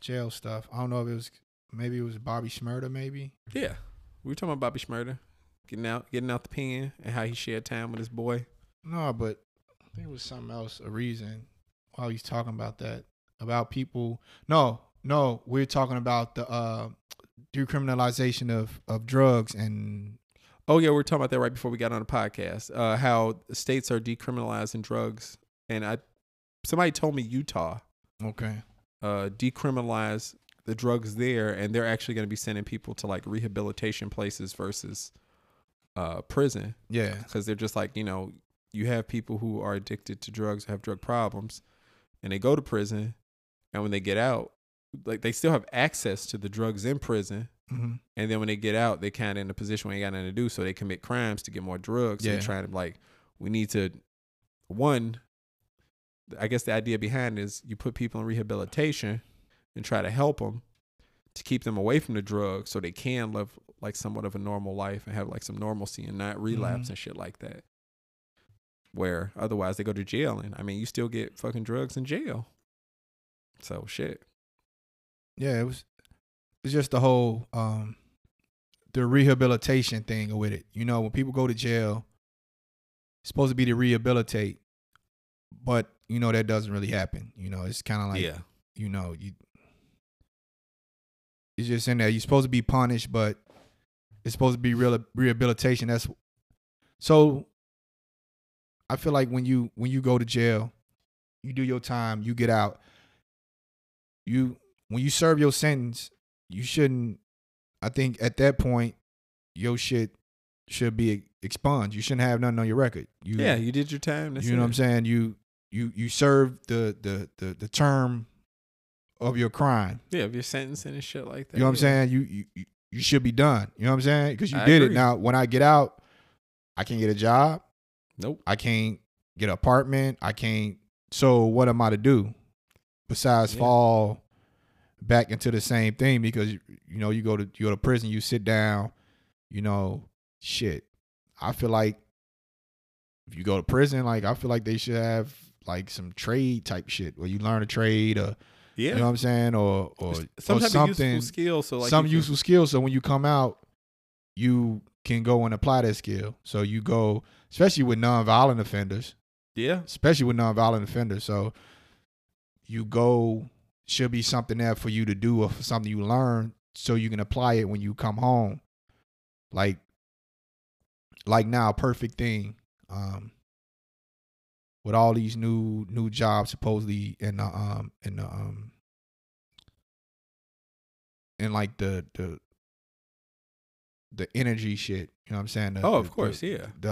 Jail stuff. I don't know if it was... Maybe it was Bobby Shmurda, maybe? Yeah. We were talking about Bobby Shmurda getting out the pen and how he shared time with his boy. No, but I think it was something else, a reason why he's talking about that. About people. No, we're talking about the decriminalization of drugs and... Oh, yeah, we were talking about that right before we got on the podcast, how states are decriminalizing drugs. And somebody told me Utah. Okay. Decriminalized the drugs there, and they're actually going to be sending people to like rehabilitation places versus prison. Yeah. Because they're just like, you know, you have people who are addicted to drugs, have drug problems, and they go to prison, and when they get out, like they still have access to the drugs in prison. Mm-hmm. And then when they get out, they kind of in a position where they got nothing to do, so they commit crimes to get more drugs. Yeah. So they're trying to like, we need to, one, I guess the idea behind it is you put people in rehabilitation and try to help them to keep them away from the drugs so they can live like somewhat of a normal life and have like some normalcy and not relapse and shit like that. Where otherwise they go to jail and I mean, you still get fucking drugs in jail. So shit. Yeah. It's just the whole, the rehabilitation thing with it. You know, when people go to jail, it's supposed to be to rehabilitate, but you know, that doesn't really happen. You know, it's kind of like, you know, it's just in there. You're supposed to be punished, but it's supposed to be real rehabilitation. So I feel like when you go to jail, you do your time, you get out. When you serve your sentence, you shouldn't. I think at that point, your shit should be expunged. You shouldn't have nothing on your record. You did your time. That's what I'm saying. You served the term of your crime. Yeah, of your sentencing and shit like that. You know what I'm saying? You should be done. You know what I'm saying? Because I did agree. Now, when I get out, I can't get a job. Nope. I can't get an apartment. I can't. So what am I to do besides fall back into the same thing? Because you know, you go to prison, you sit down. You know, shit. I feel like if you go to prison, like I feel like they should have like some trade type shit where you learn a trade or. Yeah. You know what I'm saying? Or something. Useful skill, so like some useful skill. So when you come out, you can go and apply that skill. So you go, especially with nonviolent offenders. Yeah. So you go, should be something there for you to do or for something you learn so you can apply it when you come home. Like now, perfect thing. With all these new jobs supposedly in like the energy shit, you know what I'm saying? You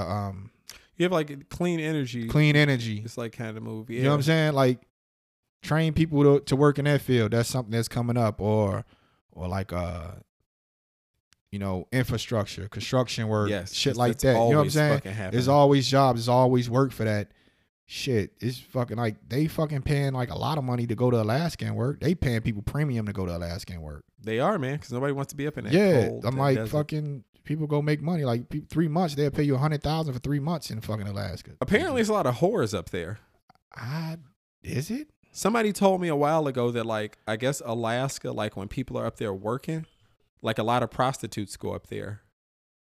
have like clean energy. It's like kind of movie. You know what I'm saying? Like train people to work in that field. That's something that's coming up, or like you know, infrastructure, construction work, shit like that. You know what I'm saying? There's always jobs. There's always work for that. Shit, it's fucking like they fucking paying like a lot of money to go to Alaska and work. They paying people premium to go to Alaska and work. They are, man, because nobody wants to be up in that. Yeah, cold, I'm like, desert. Fucking people go make money. Like 3 months, they'll pay you $100,000 for 3 months in fucking Alaska. Apparently, it's a lot of whores up there. Is it? Somebody told me a while ago that, like, I guess Alaska, like when people are up there working, like a lot of prostitutes go up there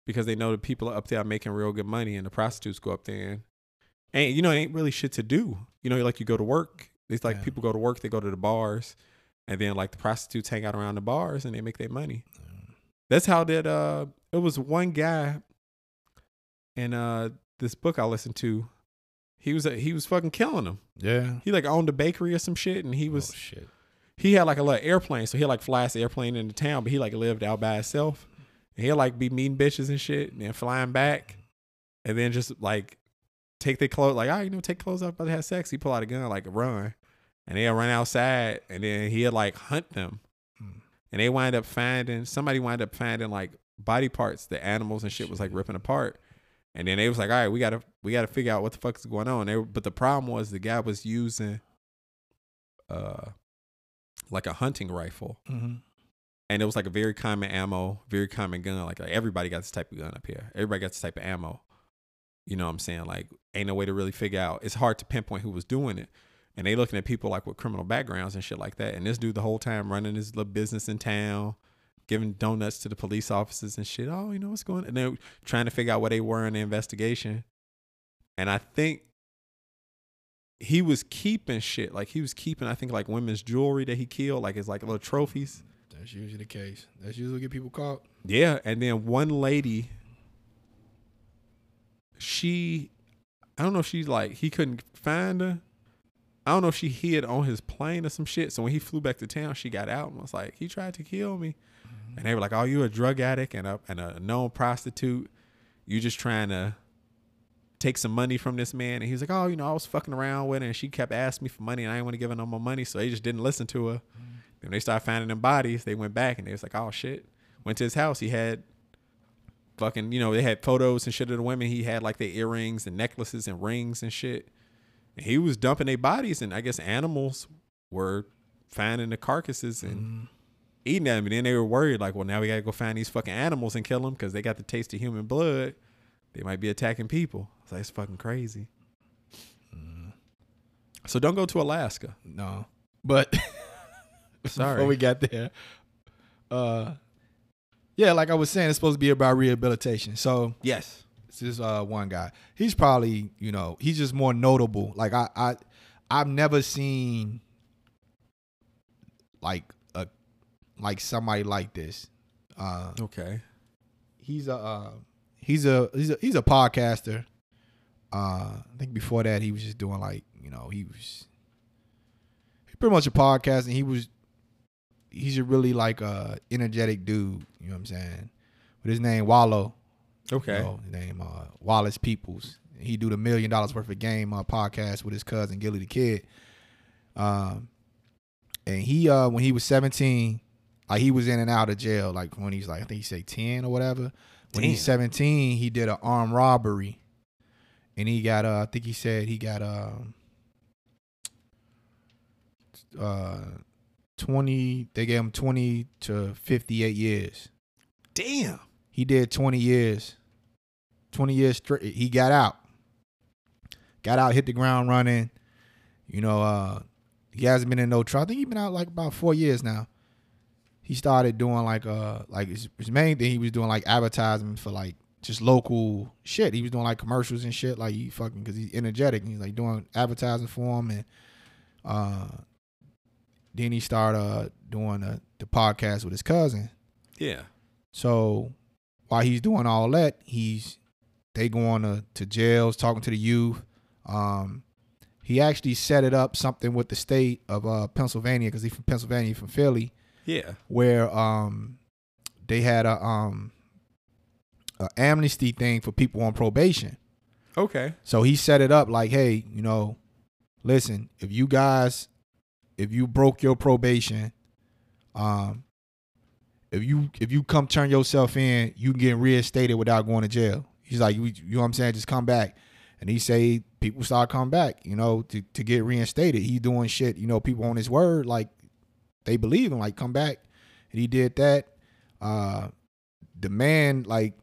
because they know the people are up there making real good money, and the prostitutes go up there and you know, it ain't really shit to do. You know, like you go to work. It's like people go to work, they go to the bars. And then, like, the prostitutes hang out around the bars and they make their money. Yeah. That's how that, it was one guy in this book I listened to. He was fucking killing them. Yeah. He, like, owned a bakery or some shit. And he was, he had, like, a little airplane. So he, like, flies the airplane into town, but he, like, lived out by himself. And he'll, like, be meeting bitches and shit and then flying back. And then just, like, take their clothes, like, all right, you know, take clothes off, about to have sex. He pull out a gun, like, run. And they'll run outside, and then he'll, like, hunt them. Mm. And they wind up finding, somebody wind up finding, like, body parts, the animals and shit was, like, ripping apart. And then they was like, all right, we gotta figure out what the fuck is going on. But the problem was the guy was using, like, a hunting rifle. Mm-hmm. And it was, like, a very common ammo, very common gun. Like, everybody got this type of gun up here. Everybody got this type of ammo. You know what I'm saying? Like, ain't no way to really figure out. It's hard to pinpoint who was doing it. And they looking at people like with criminal backgrounds and shit like that. And this dude the whole time running his little business in town, giving donuts to the police officers and shit. Oh, you know what's going on? And they're trying to figure out where they were in the investigation. And I think he was keeping shit. Like he was keeping, I think, like women's jewelry that he killed, like it's like little trophies. That's usually the case. That's usually what get people caught. Yeah. And then one lady, I don't know if she's like, he couldn't find her. I don't know if she hid on his plane or some shit. So when he flew back to town, she got out and was like, he tried to kill me. Mm-hmm. And they were like, oh, you a drug addict and a known prostitute. You just trying to take some money from this man. And he was like, oh, you know, I was fucking around with her and she kept asking me for money and I didn't want to give her no more money. So they just didn't listen to her. Mm-hmm. When they started finding them bodies, they went back and they was like, oh shit. Went to his house. He had fucking, you know, they had photos and shit of the women. He had like their earrings and necklaces and rings and shit. He was dumping their bodies, and I guess animals were finding the carcasses and eating them. And then they were worried, like, well, now we got to go find these fucking animals and kill them because they got the taste of human blood. They might be attacking people. It's like, it's fucking crazy. Mm. So don't go to Alaska. No. But sorry. Before we got there, yeah, like I was saying, it's supposed to be about rehabilitation. So, yes. This one guy, he's probably, you know, he's just more notable. Like I've never seen like somebody like this. Okay, he's a podcaster. I think before that he was just doing like, you know, he's pretty much a podcast, and he's a really like energetic dude. You know what I'm saying? But his name Wallow. Okay. You know, his name Wallace Peoples. He do the $1 million worth of game podcast with his cousin Gilly the Kid. And he when he was 17, like he was in and out of jail. Like when he's like, I think he said 10 or whatever. When he's 17, he did an armed robbery, and he got I think he said he got 20. They gave him 20 to 58 years. Damn. He did 20 years. 20 years straight. He got out. Hit the ground running. You know, he hasn't been in no trial. I think he's been out like about 4 years now. He started doing like his main thing, he was doing like advertisements for like just local shit. He was doing like commercials and shit. Like he fucking, because he's energetic. And he's like doing advertising for him. And then he started doing the podcast with his cousin. Yeah. So while he's doing all that, they going to jails, talking to the youth. He actually set it up something with the state of Pennsylvania, because he's from Pennsylvania, from Philly. Yeah, where they had a amnesty thing for people on probation. Okay, so he set it up like, hey, you know, listen, if you broke your probation, If you come turn yourself in, you can get reinstated without going to jail. He's like, you know what I'm saying? Just come back. And he say people start coming back, you know, to get reinstated. He doing shit, you know, people on his word, like they believe him, like come back. and he did that. The man, like,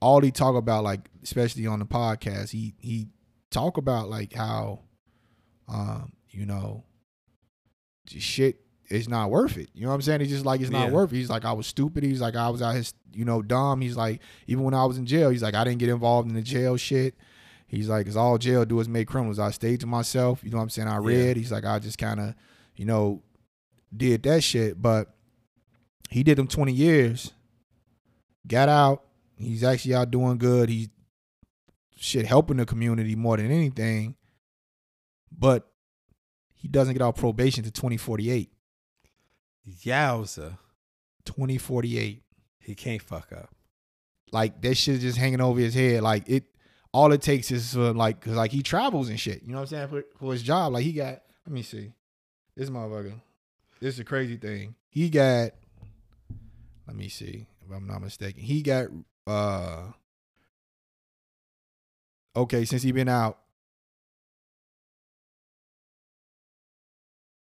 all he talk about, like, especially on the podcast, he talk about, like, how, you know, shit is not worth it. You know what I'm saying? He's just like, it's not worth it. He's like, I was stupid. He's like, I was out his, you know, dumb. He's like, even when I was in jail, he's like, I didn't get involved in the jail shit. He's like, it's all jail do is make criminals. I stayed to myself. You know what I'm saying? I read. He's like, I just kind of, you know, did that shit. But he did them 20 years, got out. He's actually out doing good. He's shit helping the community more than anything. But he doesn't get out probation to 2048. Yowza. 2048. He can't fuck up. Like, that shit is just hanging over his head. Like, it. All it takes is like, cause like he travels and shit. You know what I'm saying? For his job, like he got. Let me see. This motherfucker. This is a crazy thing. He got. Let me see if I'm not mistaken. He got. Okay, since he been out.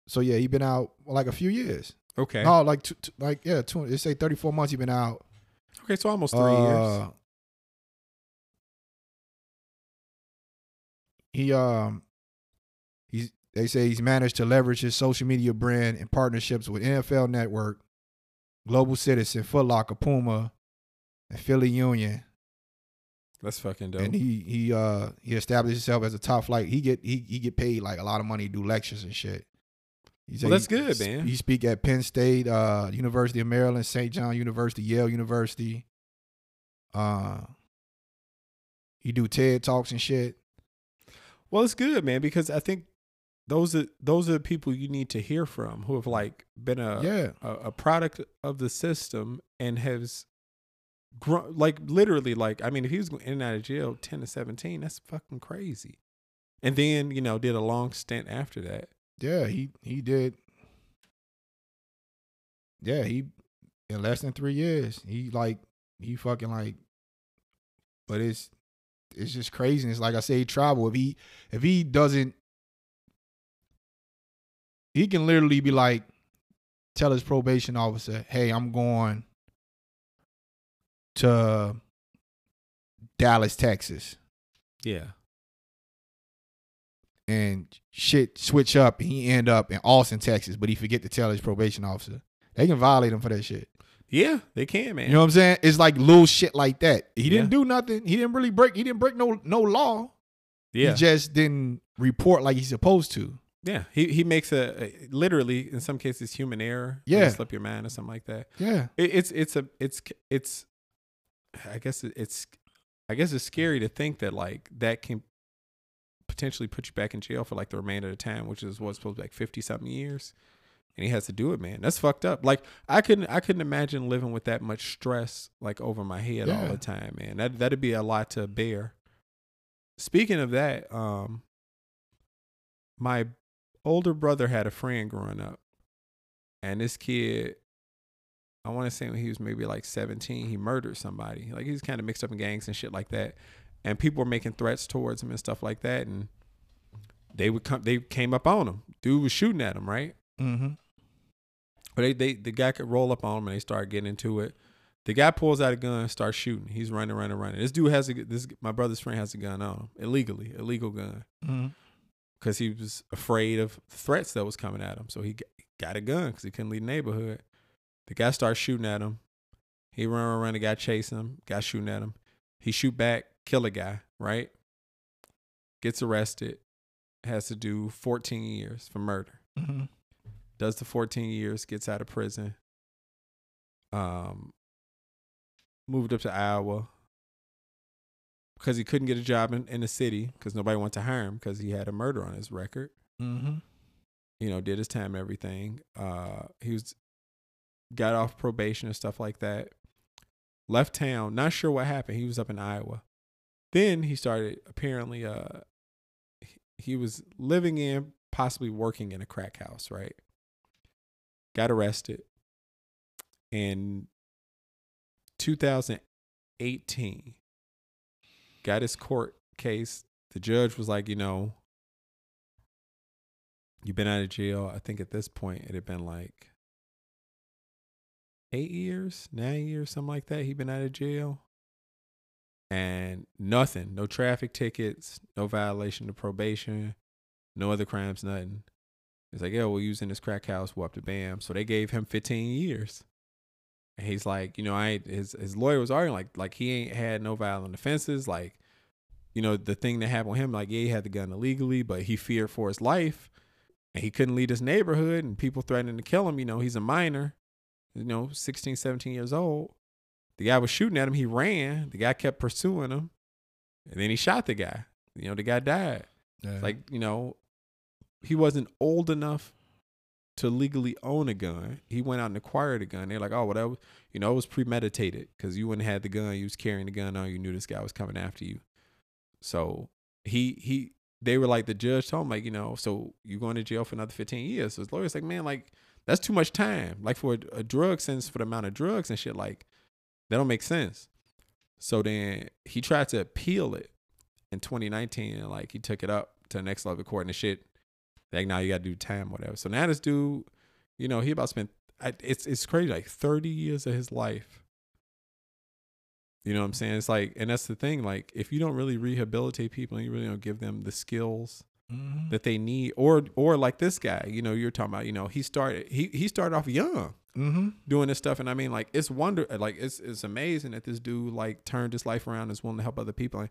So yeah, he been out like a few years. Okay. No, like two. It say 34 months he been out. Okay, so almost 3 years. He they say he's managed to leverage his social media brand in partnerships with NFL Network, Global Citizen, Foot Locker, Puma, and Philly Union. That's fucking dope. And he established himself as a top flight. He get paid like a lot of money to do lectures and shit. Well, that's good, man. He speak at Penn State, University of Maryland, St. John University, Yale University. He do TED Talks and shit. Well, it's good, man, because I think those are the people you need to hear from who have like been a product of the system and has grown, like literally, like, I mean, if he was in and out of jail 10 to 17, that's fucking crazy. And then, you know, did a long stint after that. Yeah, he did. Yeah, he in less than 3 years, he fucking like, but it's just craziness. Like I say, he travel. If he doesn't, he can literally be like, tell his probation officer, hey, I'm going to Dallas, Texas. Yeah. And shit switch up. He end up in Austin, Texas, but he forget to tell his probation officer. They can violate him for that shit. Yeah, they can, man. You know what I'm saying? It's like little shit like that. He didn't do nothing. He didn't really break. He didn't break no law. Yeah, he just didn't report like he's supposed to. Yeah, he makes a literally in some cases human error. Yeah, you slip your mind or something like that. Yeah, it's I guess it's scary to think that like that can potentially put you back in jail for like the remainder of the time, which is what's supposed to be like 50-something years. And he has to do it, man. That's fucked up. Like I couldn't imagine living with that much stress like over my head all the time, man. That'd be a lot to bear. Speaking of that, my older brother had a friend growing up, and this kid, I want to say when he was maybe like 17, he murdered somebody. Like he was kind of mixed up in gangs and shit like that, and people were making threats towards him and stuff like that, and they came up on him. Dude was shooting at him, right? Mm-hmm. But the guy could roll up on him and they start getting into it. The guy pulls out a gun and starts shooting. He's running. This dude my brother's friend has a gun on him illegal gun, because he was afraid of threats that was coming at him. So he got a gun because he couldn't leave the neighborhood. The guy starts shooting at him. He run. The guy chasing him. Guy shooting at him. He shoot back, kill a guy. Right? Gets arrested. Has to do 14 years for murder. Mm-hmm. Does the 14 years, gets out of prison. Moved up to Iowa because he couldn't get a job in the city because nobody wanted to hire him because he had a murder on his record. Mm-hmm. You know, did his time and everything. Got off probation and stuff like that. Left town. Not sure what happened. He was up in Iowa. Then he started, apparently, he was living in, possibly working in a crack house, right? Got arrested in 2018. Got his court case. The judge was like, you know, you've been out of jail. I think at this point it had been like 9 years, something like that. He been out of jail. And nothing, no traffic tickets, no violation of probation, no other crimes, nothing. It's like, yeah, we're using this crack house, whoop the bam. So they gave him 15 years. And he's like, you know, his lawyer was arguing like he ain't had no violent offenses. Like, you know, the thing that happened with him, like, yeah, he had the gun illegally, but he feared for his life and he couldn't leave his neighborhood and people threatening to kill him. You know, he's a minor, you know, 16, 17 years old. The guy was shooting at him. He ran. The guy kept pursuing him. And then he shot the guy. You know, the guy died. Yeah. Like, you know, he wasn't old enough to legally own a gun. He went out and acquired a gun. They're like, oh, well, that was, you know, it was premeditated because you wouldn't have the gun. You was carrying the gun on. You knew this guy was coming after you. So they were like, the judge told him, like, you know, so you're going to jail for another 15 years. So his lawyer's like, man, like, that's too much time. Like for a drug sentence, for the amount of drugs and shit, like, that don't make sense. So then he tried to appeal it in 2019 and like he took it up to the next level court and shit. Like now you got to do time, whatever. So now this dude, you know, he about spent, it's crazy, like 30 years of his life. You know what I'm saying? It's like, and that's the thing, like if you don't really rehabilitate people and you really don't give them the skills mm-hmm. that they need or like this guy, you know, you're talking about, you know, he started off young. Mm-hmm. Doing this stuff. And I mean, like, it's wonder, like it's amazing that this dude like turned his life around and is willing to help other people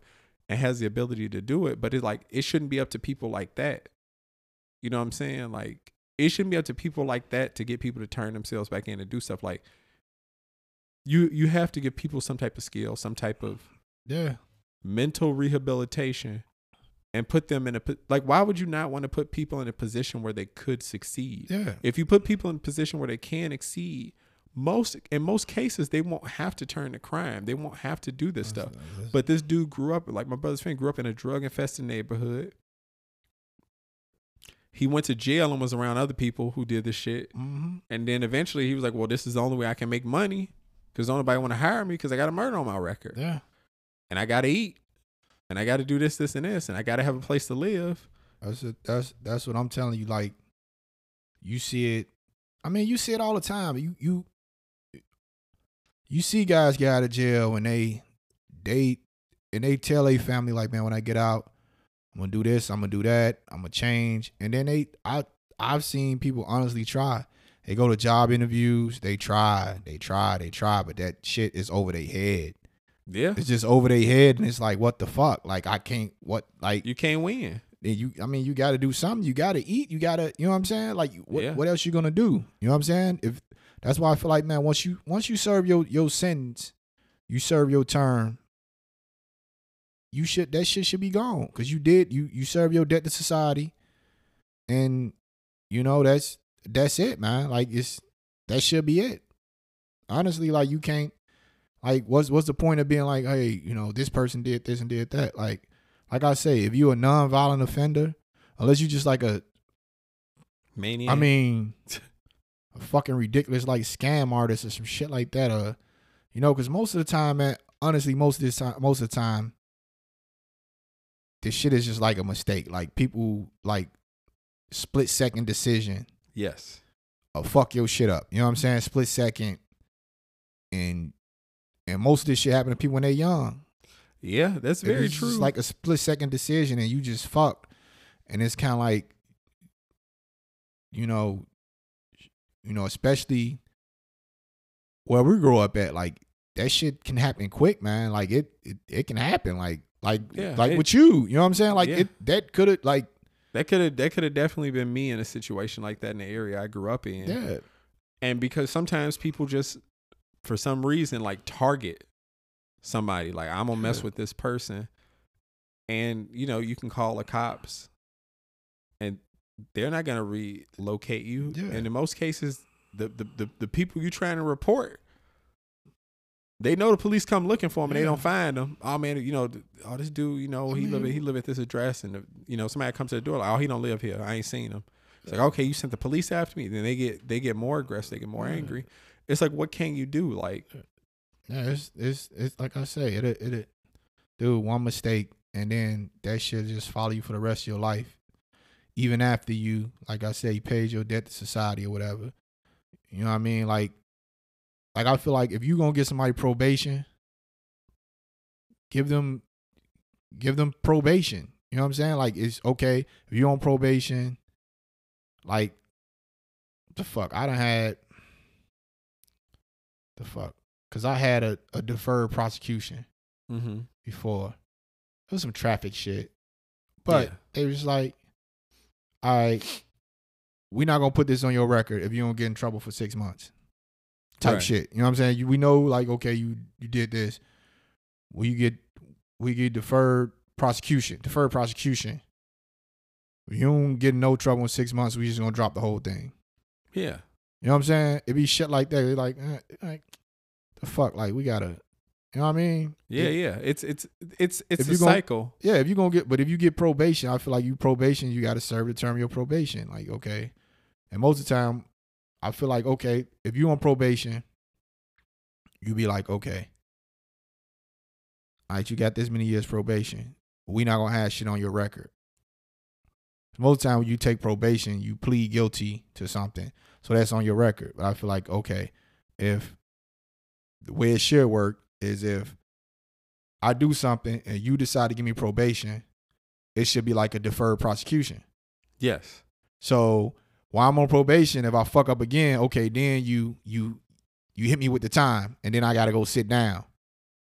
and has the ability to do it. But it's like, it shouldn't be up to people like that. You know what I'm saying? Like, it shouldn't be up to people like that to get people to turn themselves back in and do stuff. Like you have to give people some type of skill, some type of mental rehabilitation and put them in a, like, why would you not want to put people in a position where they could succeed? Yeah. If you put people in a position where they can exceed, in most cases, they won't have to turn to crime. They won't have to do this stuff. But this dude grew up, like my brother's friend grew up in a drug infested neighborhood. He went to jail and was around other people who did this shit. Mm-hmm. And then eventually he was like, well, this is the only way I can make money because nobody want to hire me because I got a murder on my record. Yeah. And I got to eat. And I got to do this, this, and this, and I got to have a place to live. That's what I'm telling you. Like, you see it. I mean, you see it all the time. You see guys get out of jail and they tell a family like, man, when I get out, I'm gonna do this, I'm gonna do that, I'm gonna change. And then I've seen people honestly try. They go to job interviews, they try, but that shit is over their head. Yeah, it's just over their head, and it's like, what the fuck? Like, I can't. What? Like, you can't win. You got to do something. You got to eat. You got to. You know what I'm saying? Like, what else you gonna do? You know what I'm saying? If that's why I feel like, man, once you serve your sentence, you serve your term. That shit should be gone because you serve your debt to society, and you know that's it, man. Like that should be it. Honestly, like you can't. Like, what's the point of being like, hey, you know, this person did this and did that? Like I say, if you're a nonviolent offender, unless you just like a maniac, I mean, a fucking ridiculous like scam artist or some shit like that, you know, because most of the time, man, honestly, most of the time, this shit is just like a mistake. Like people like split second decision. Yes, or fuck your shit up. You know what I'm saying? Split second and most of this shit happen to people when they're young. Yeah, that's very true. It's like a split second decision and you just fucked. And it's kind of like, you know, especially where we grow up at, like that shit can happen quick, man. Like it can happen. With you know what I'm saying? Like that could have definitely been me in a situation like that in the area I grew up in. Yeah. And because sometimes people just, for some reason, like target somebody, like I'm gonna mess with this person, and you know you can call the cops and they're not gonna relocate you. Yeah. And in most cases the people you're trying to report, they know the police come looking for them and they don't find them. Oh man, you know, oh this dude, you know, he live at this address, and you know somebody comes to the door like, oh he don't live here, I ain't seen him. It's like, okay, you sent the police after me. Then they get more aggressive, they get more angry. It's like, what can you do? Like, yeah, it's like I say, it dude, one mistake and then that shit just follow you for the rest of your life, even after you, like I say, you paid your debt to society or whatever. You know what I mean? Like, Like, I feel like if you're going to get somebody probation, give them probation. You know what I'm saying? Like, it's okay. If you're on probation, like, what the fuck? I done had, the fuck? Because I had a deferred prosecution before. It was some traffic shit. But they was like, all right, we're not going to put this on your record if you don't get in trouble for 6 months. Type shit. You know what I'm saying? We know, like, okay, you did this. We get deferred prosecution. Deferred prosecution. If you don't get in no trouble in 6 months, we just going to drop the whole thing. Yeah. You know what I'm saying? It be shit like that. They're like, the fuck? Like, we got to, you know what I mean? Yeah, yeah. It's a cycle. Yeah, if you're going to get, but if you get probation, I feel like you got to serve the term of your probation. Like, okay. And most of the time, I feel like, okay, if you're on probation, you be like, okay, all right, you got this many years probation. We're not going to have shit on your record. Most of the time when you take probation, you plead guilty to something. So that's on your record. But I feel like, okay, if the way it should work is if I do something and you decide to give me probation, it should be like a deferred prosecution. Yes. So while I'm on probation, if I fuck up again, okay, then you hit me with the time, and then I got to go sit down.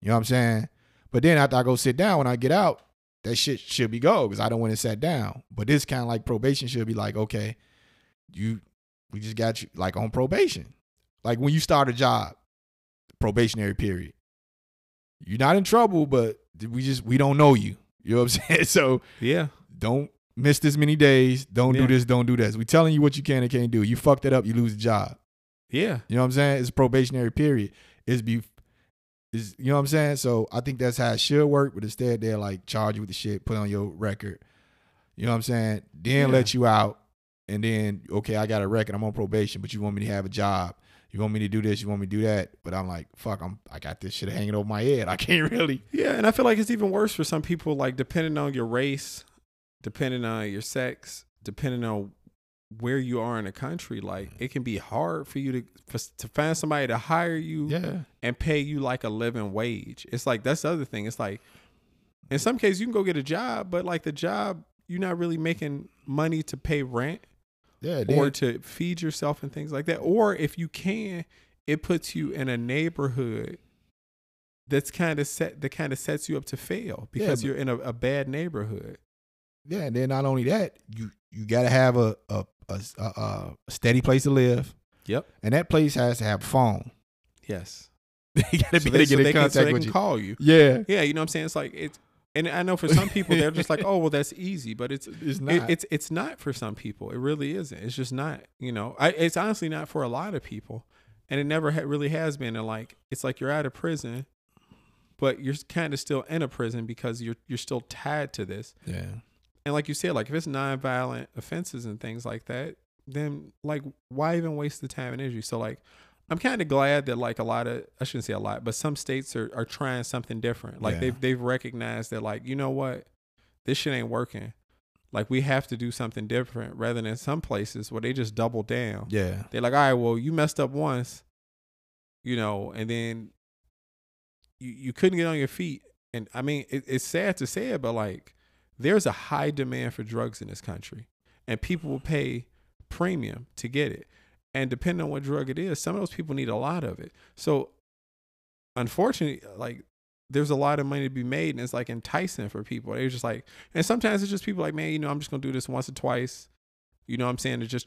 You know what I'm saying? But then after I go sit down, when I get out, that shit should be go because I don't want to sit down. But this kind of like probation should be like, okay, we just got you like on probation. Like when you start a job, probationary period. You're not in trouble, but we don't know you. You know what I'm saying? So yeah, don't miss this many days. Don't do this. Don't do this. We telling you what you can and can't do. You fucked it up. You lose the job. Yeah. You know what I'm saying? It's a probationary period. You know what I'm saying? So I think that's how it should work. But instead, they're like charge you with the shit, put on your record. You know what I'm saying? Then let you out. And then, okay, I got a record. I'm on probation, but you want me to have a job. You want me to do this. You want me to do that. But I'm like, fuck, I got this shit hanging over my head. I can't really. Yeah. And I feel like it's even worse for some people, like depending on your race, depending on your sex, depending on where you are in the country, like it can be hard for you to find somebody to hire you and pay you like a living wage. It's like, that's the other thing. It's like, in some cases you can go get a job, but like the job, you're not really making money to pay rent or to feed yourself and things like that. Or if you can, it puts you in a neighborhood that's kind of sets you up to fail because you're in a bad neighborhood. Yeah, and then not only that, you got to have a steady place to live. Yep. And that place has to have a phone. Yes. They got to be able to get in contact with you. Call you. Yeah. Yeah, you know what I'm saying? It's like it's, and I know for some people they're just like, "Oh, well that's easy," but it's not. It's not for some people. It really isn't. It's just not, you know. It's honestly not for a lot of people. And it never really has been. And like it's like you're out of prison, but you're kind of still in a prison because you're still tied to this. Yeah. And like you said, like if it's nonviolent offenses and things like that, then like why even waste the time and energy? So like I'm kind of glad that like I shouldn't say a lot, but some states are trying something different. Like they've recognized that like, you know what, this shit ain't working. Like we have to do something different rather than some places where they just double down. Yeah. They're like, all right, well you messed up once, you know, and then you couldn't get on your feet. And I mean, it's sad to say it, but like, there's a high demand for drugs in this country and people will pay premium to get it. And depending on what drug it is, some of those people need a lot of it. So unfortunately, like there's a lot of money to be made and it's like enticing for people. They're just like, and sometimes it's just people like, man, you know, I'm just going to do this once or twice. You know what I'm saying? To just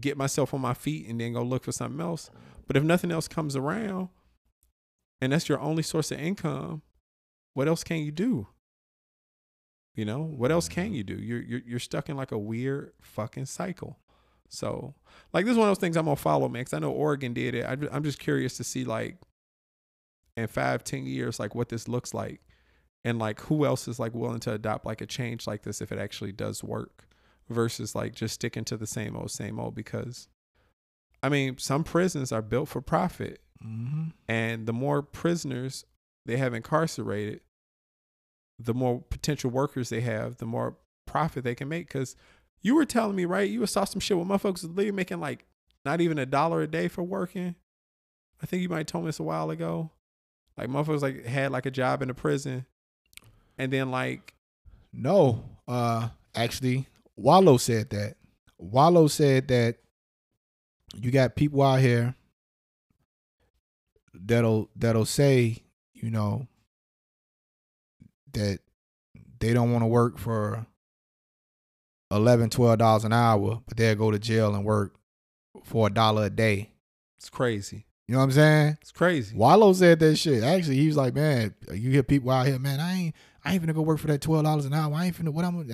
get myself on my feet and then go look for something else. But if nothing else comes around and that's your only source of income, what else can you do? You know, what else can you do? You're stuck in like a weird fucking cycle. So like this is one of those things I'm going to follow, man, because I know Oregon did it. I'm just curious to see like in 5-10 years, like what this looks like and like who else is like willing to adopt like a change like this if it actually does work versus like just sticking to the same old because I mean, some prisons are built for profit and the more prisoners they have incarcerated, the more potential workers they have, the more profit they can make. Because you were telling me, right, you saw some shit where motherfuckers were making like not even $1 a day for working. I think you might have told me this a while ago. Like motherfuckers like had like a job in a prison, and then like no, actually Wallow said that. Wallow said that you got people out here that'll say, you know, that they don't want to work for $11, $12 an hour, but they'll go to jail and work for $1 a day. It's crazy. You know what I'm saying? It's crazy. Wallow said that shit. Actually, he was like, man, you get people out here, man, I ain't finna go work for that $12 an hour. I ain't gonna.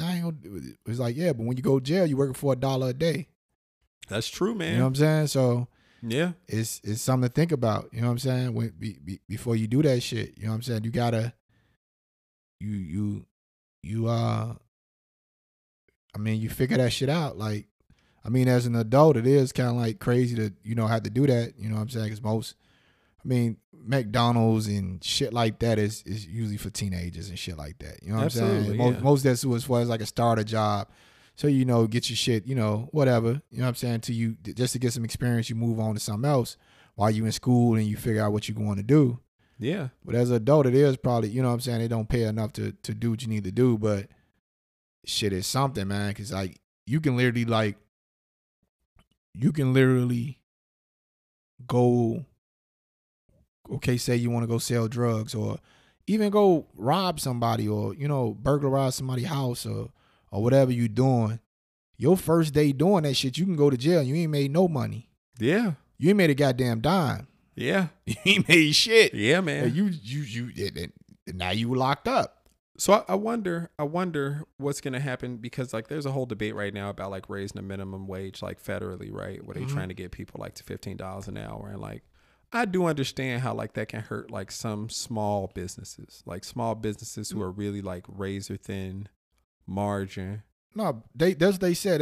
It's like, yeah, but when you go to jail, you working for $1 a day. That's true, man. You know what I'm saying? So yeah, it's something to think about. You know what I'm saying? When before you do that shit, you know what I'm saying? You gotta, you figure that shit out. Like, I mean, as an adult, it is kind of like crazy to, you know, have to do that. You know what I'm saying? Because most, I mean, McDonald's and shit like that is usually for teenagers and shit like that. You know what Absolutely, I'm saying? Yeah. Most that's who as far as like a starter job. So, you know, get your shit, you know, whatever. You know what I'm saying? Just to get some experience, you move on to something else while you in school and you figure out what you're going to do. Yeah. But as an adult, it is probably, you know what I'm saying, they don't pay enough to do what you need to do. But shit is something, man, because like you can literally go, okay, say you want to go sell drugs or even go rob somebody or, you know, burglarize somebody's house or whatever you doing, your first day doing that shit, you can go to jail. You ain't made no money. Yeah. You ain't made a goddamn dime. Yeah. You ain't made shit. Yeah, man. And now you locked up. So I wonder what's going to happen because like there's a whole debate right now about like raising the minimum wage like federally, right? Where they trying to get people like to $15 an hour. And like, I do understand how like that can hurt like some small businesses who are really like razor thin margin. No, they say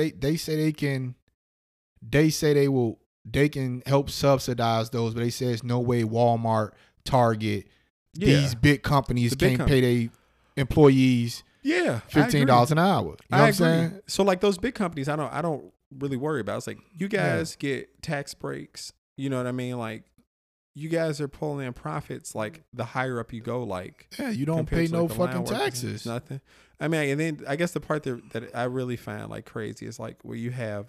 they can help subsidize those, but they say it's no way Walmart, Target, these big companies can't pay their employees $15 an hour. You know what I'm saying? So like those big companies, I don't really worry about. It's like you guys get tax breaks. You know what I mean? Like you guys are pulling in profits. Like the higher up you go, like you don't pay no fucking taxes. Nothing. I mean, and then I guess the part that I really find like crazy is like where you have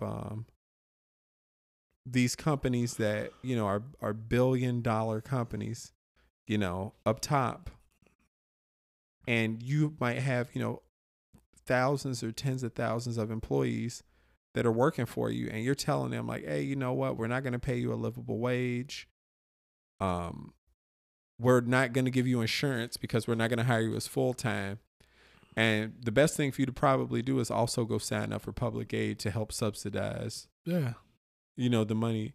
these companies that, you know, are billion-dollar companies, you know, up top. And you might have, you know, thousands or tens of thousands of employees that are working for you. And you're telling them like, hey, you know what? We're not going to pay you a livable wage. We're not going to give you insurance because we're not going to hire you as full-time. And the best thing for you to probably do is also go sign up for public aid to help subsidize, you know, the money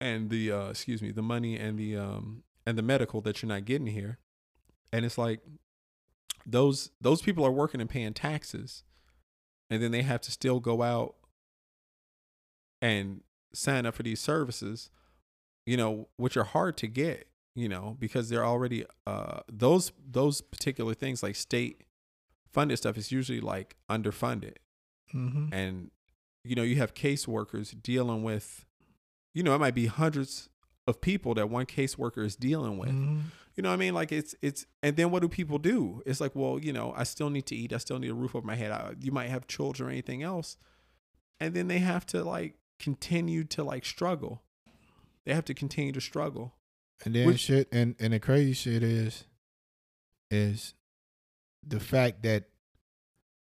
and the medical that you're not getting here. And it's like those people are working and paying taxes, and then they have to still go out and sign up for these services, you know, which are hard to get. You know, because they're already those particular things like state funded stuff is usually like underfunded. Mm-hmm. And, you know, you have caseworkers dealing with, you know, it might be hundreds of people that one caseworker is dealing with. Mm-hmm. You know what I mean? Like it's and then what do people do? It's like, well, you know, I still need to eat. I still need a roof over my head. You might have children or anything else. And then they have to like continue to like struggle. They have to continue to struggle. And then the crazy shit is the fact that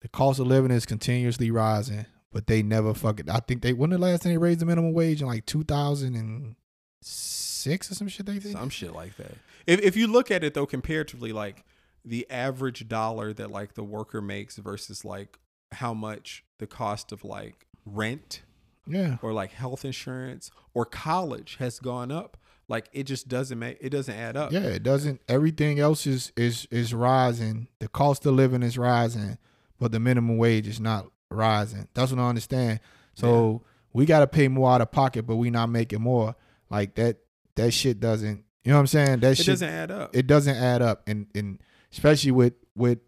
the cost of living is continuously rising, but they never fucking, I think when the last time they raised the minimum wage in like 2006 or some shit they think? Some shit like that. If you look at it though, comparatively, like the average dollar that like the worker makes versus like how much the cost of like rent or like health insurance or college has gone up. Like it just doesn't add up. Yeah, it doesn't. Everything else is rising. The cost of living is rising, but the minimum wage is not rising. That's what I understand. So we gotta pay more out of pocket, but we not making more. Like that shit doesn't. You know what I'm saying? That shit doesn't add up. It doesn't add up, and especially with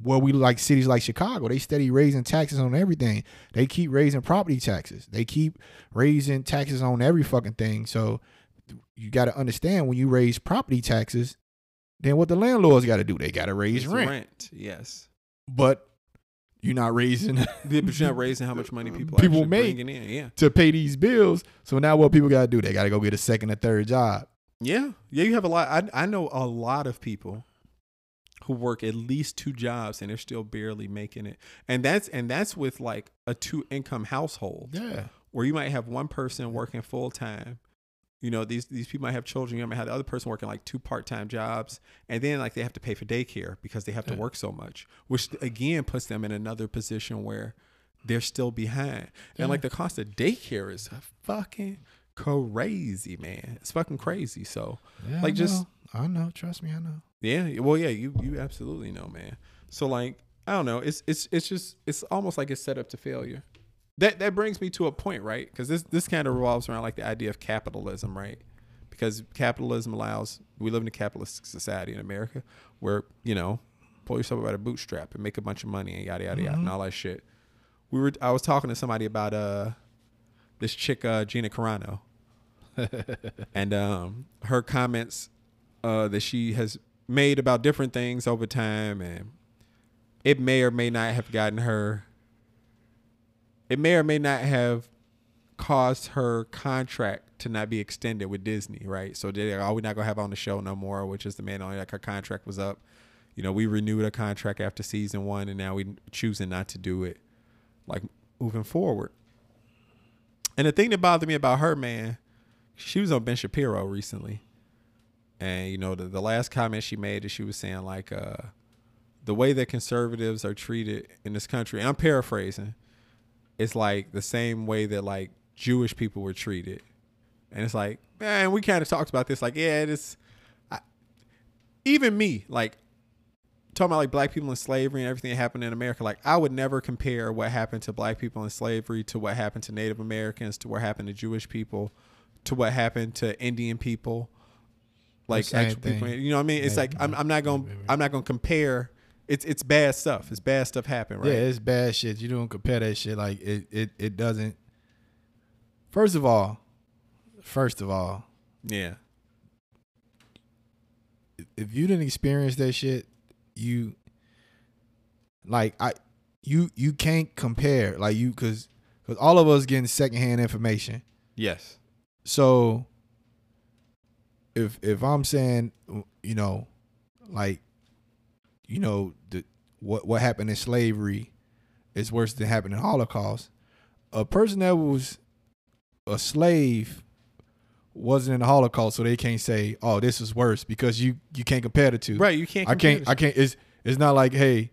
where we like cities like Chicago, they steady raising taxes on everything. They keep raising property taxes. They keep raising taxes on every fucking thing. So you got to understand, when you raise property taxes, then what the landlords got to do? They got to raise rent. Yes. But you're not raising. You're not raising how much money people make in, yeah, to pay these bills. So now what people got to do? They got to go get a second or third job. Yeah. Yeah, you have a lot. I know a lot of people who work at least two jobs and they're still barely making it. And that's with like a two-income household. Yeah. Where you might have one person working full time. You know, these people might have children. You might have the other person working like two part-time jobs, and then like they have to pay for daycare because they have to work so much, which again puts them in another position where they're still behind. And like the cost of daycare is fucking crazy, man. It's fucking crazy. So like, just I know, trust me, I know. Yeah, well, yeah, you absolutely know, man. So like, I don't know. It's just, it's almost like it's set up to failure. That brings me to a point, right? Because this kind of revolves around like the idea of capitalism, right? Because capitalism allows, we live in a capitalist society in America where, you know, pull yourself out a bootstrap and make a bunch of money and yada, yada, yada, and all that shit. I was talking to somebody about this chick, Gina Carano, and her comments that she has made about different things over time, and it may or may not have gotten her. It may or may not have caused her contract to not be extended with Disney, right? So they're like, oh, we're not going to have her on the show no more, which is the man only, like her contract was up. You know, we renewed her contract after season one, and now we're choosing not to do it, like moving forward. And the thing that bothered me about her, man, she was on Ben Shapiro recently. And, you know, the last comment she made is she was saying, like, the way that conservatives are treated in this country, and I'm paraphrasing, it's like the same way that like Jewish people were treated. And it's like, man, we kind of talked about this. Like, yeah, it's even me, like talking about like black people in slavery and everything that happened in America. Like, I would never compare what happened to black people in slavery to what happened to Native Americans, to what happened to Jewish people, to what happened to Indian people, like actual people. You know what I mean? It's like, I'm not going to compare. It's bad stuff. It's bad stuff happen, right? Yeah, it's bad shit. You don't compare that shit. Like, it doesn't. First of all. Yeah. If you didn't experience that shit, you can't compare. Like, you, because all of us getting secondhand information. Yes. So if I'm saying, you know, like, you know, what happened in slavery is worse than happened in Holocaust. A person that was a slave wasn't in the Holocaust, so they can't say, "Oh, this is worse," because you can't compare the two. Right? You can't. I can't. It's not like, hey,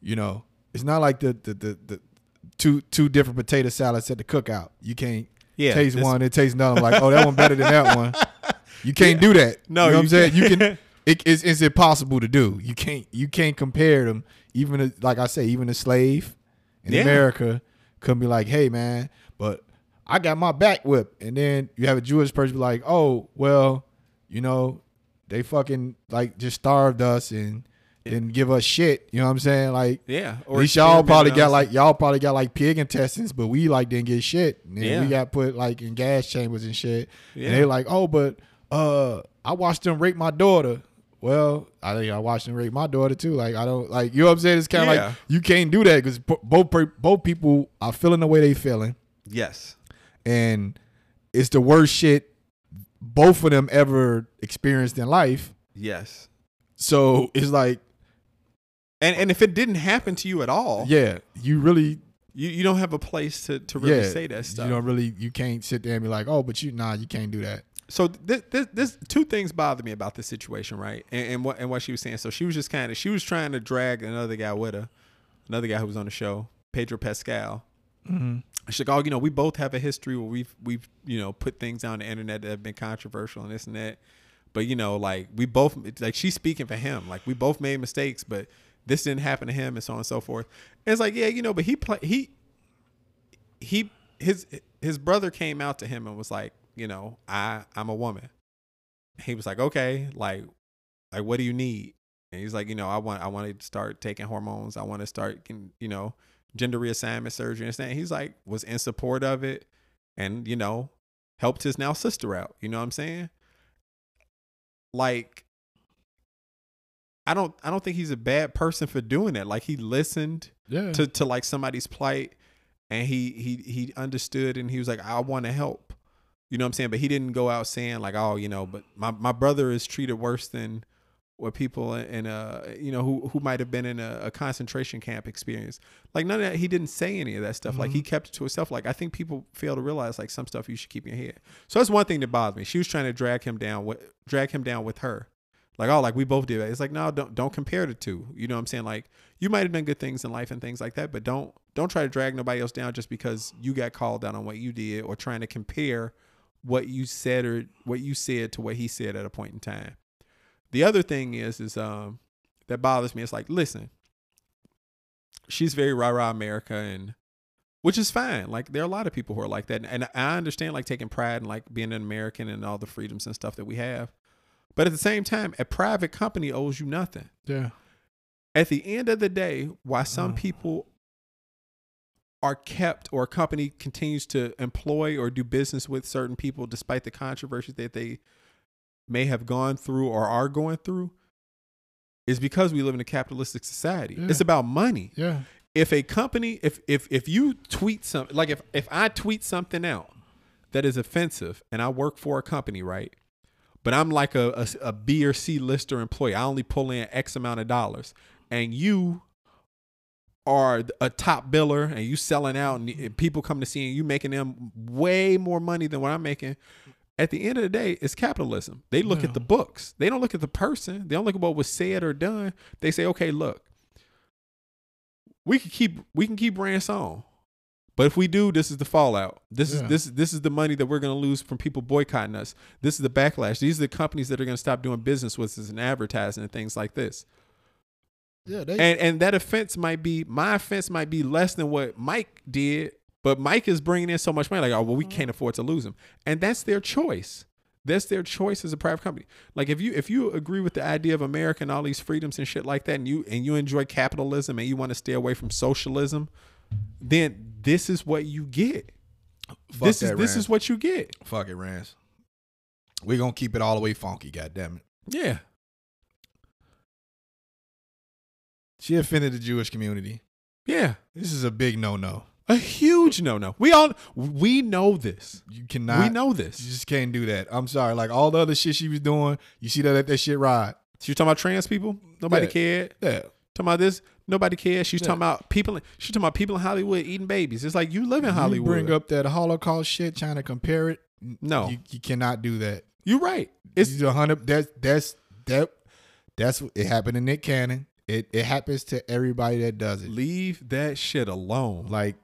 you know, it's not like the two different potato salads at the cookout. You can't taste one and taste another. Like, oh, that one better than that one. You can't do that. No, you know what I'm saying? You can. It's impossible to do. You can't compare them. Even like I say, even a slave in America could be like, hey man, but I got my back whipped, and then you have a Jewish person be like, oh well, you know, they fucking like just starved us and didn't give us shit. You know what I'm saying? Like, yeah, or at least y'all probably got like pig intestines, but we like didn't get shit. And we got put like in gas chambers and shit. Yeah. And they're like, oh, but I watched them rape my daughter. Well, I think I watched him rape my daughter too. Like, I don't, like, you know what I'm saying? It's kind of like, you can't do that because both people are feeling the way they feeling. Yes. And it's the worst shit both of them ever experienced in life. Yes. So it's like. And if it didn't happen to you at all. Yeah. You really. You don't have a place to really say that stuff. You can't sit there and be like, oh, but you can't do that. So this two things bother me about this situation, right? And what she was saying. So she was just kind of, she was trying to drag another guy with her, another guy who was on the show, Pedro Pascal. Mm-hmm. She's like, oh, you know, we both have a history where we've you know put things on the internet that have been controversial and this and that, but you know, like we both, like she's speaking for him, like we both made mistakes, but this didn't happen to him, and so on and so forth. And it's like, yeah, you know, but his brother came out to him and was like, you know, I'm a woman. He was like, okay, like what do you need? And he's like, you know, I want to start taking hormones. I want to start, you know, gender reassignment surgery and stuff. He's like, was in support of it, and, you know, helped his now sister out. You know what I'm saying? Like, I don't think he's a bad person for doing that. Like, he listened to like somebody's plight, and he understood, and he was like, I want to help. You know what I'm saying? But he didn't go out saying like, oh, you know, but my brother is treated worse than what people in you know, who might have been in a concentration camp experience. Like, none of that. He didn't say any of that stuff. Mm-hmm. Like, he kept it to himself. Like, I think people fail to realize like some stuff you should keep in your head. So that's one thing that bothered me. She was trying to drag him down with her. Like, oh, like, we both did that. It's like, no, don't compare the two. You know what I'm saying? Like, you might have done good things in life and things like that, but don't try to drag nobody else down just because you got called out on what you did, or trying to compare what you said or what you said to what he said at a point in time. The other thing is that bothers me. It's like, listen, she's very rah-rah America, and which is fine. Like, there are a lot of people who are like that, and I understand like taking pride in like being an American and all the freedoms and stuff that we have. But at the same time, a private company owes you nothing. Yeah. At the end of the day, why some people are kept, or a company continues to employ or do business with certain people despite the controversies that they may have gone through or are going through, is because we live in a capitalistic society. Yeah. It's about money. Yeah. If a company, if you tweet something, like if I tweet something out that is offensive, and I work for a company, right? But I'm like a B or C lister employee. I only pull in X amount of dollars, and you are a top biller, and you selling out, and people come to see you, making them way more money than what I'm making. At the end of the day, it's capitalism. They look at the books. They don't look at the person. They don't look at what was said or done. They say, okay, look, we can keep Rantz on. But if we do, this is the fallout. This is the money that we're going to lose from people boycotting us. This is the backlash. These are the companies that are going to stop doing business with us and advertising and things like this. Yeah, and that offense might be, my offense might be less than what Mike did, but Mike is bringing in so much money. Like, oh, well, we can't afford to lose him. And that's their choice. That's their choice as a private company. Like, if you agree with the idea of America and all these freedoms and shit like that, and you enjoy capitalism and you want to stay away from socialism, then this is what you get. This is what you get. Fuck it, Rantz. We're gonna keep it all the way funky, goddammit. Yeah. She offended the Jewish community. Yeah. This is a big no-no. A huge no-no. We know this. You cannot. We know this. You just can't do that. I'm sorry. Like, all the other shit she was doing, you see that shit ride. So you're talking about trans people? Nobody cared. Yeah. Talking about this, nobody cares. She's talking about people. She's talking about people in Hollywood eating babies. It's like, you live in Hollywood. You bring up that Holocaust shit, trying to compare it. No, you cannot do that. You're right. It's 100. That's what it happened to Nick Cannon. It happens to everybody that does it. Leave that shit alone. Like,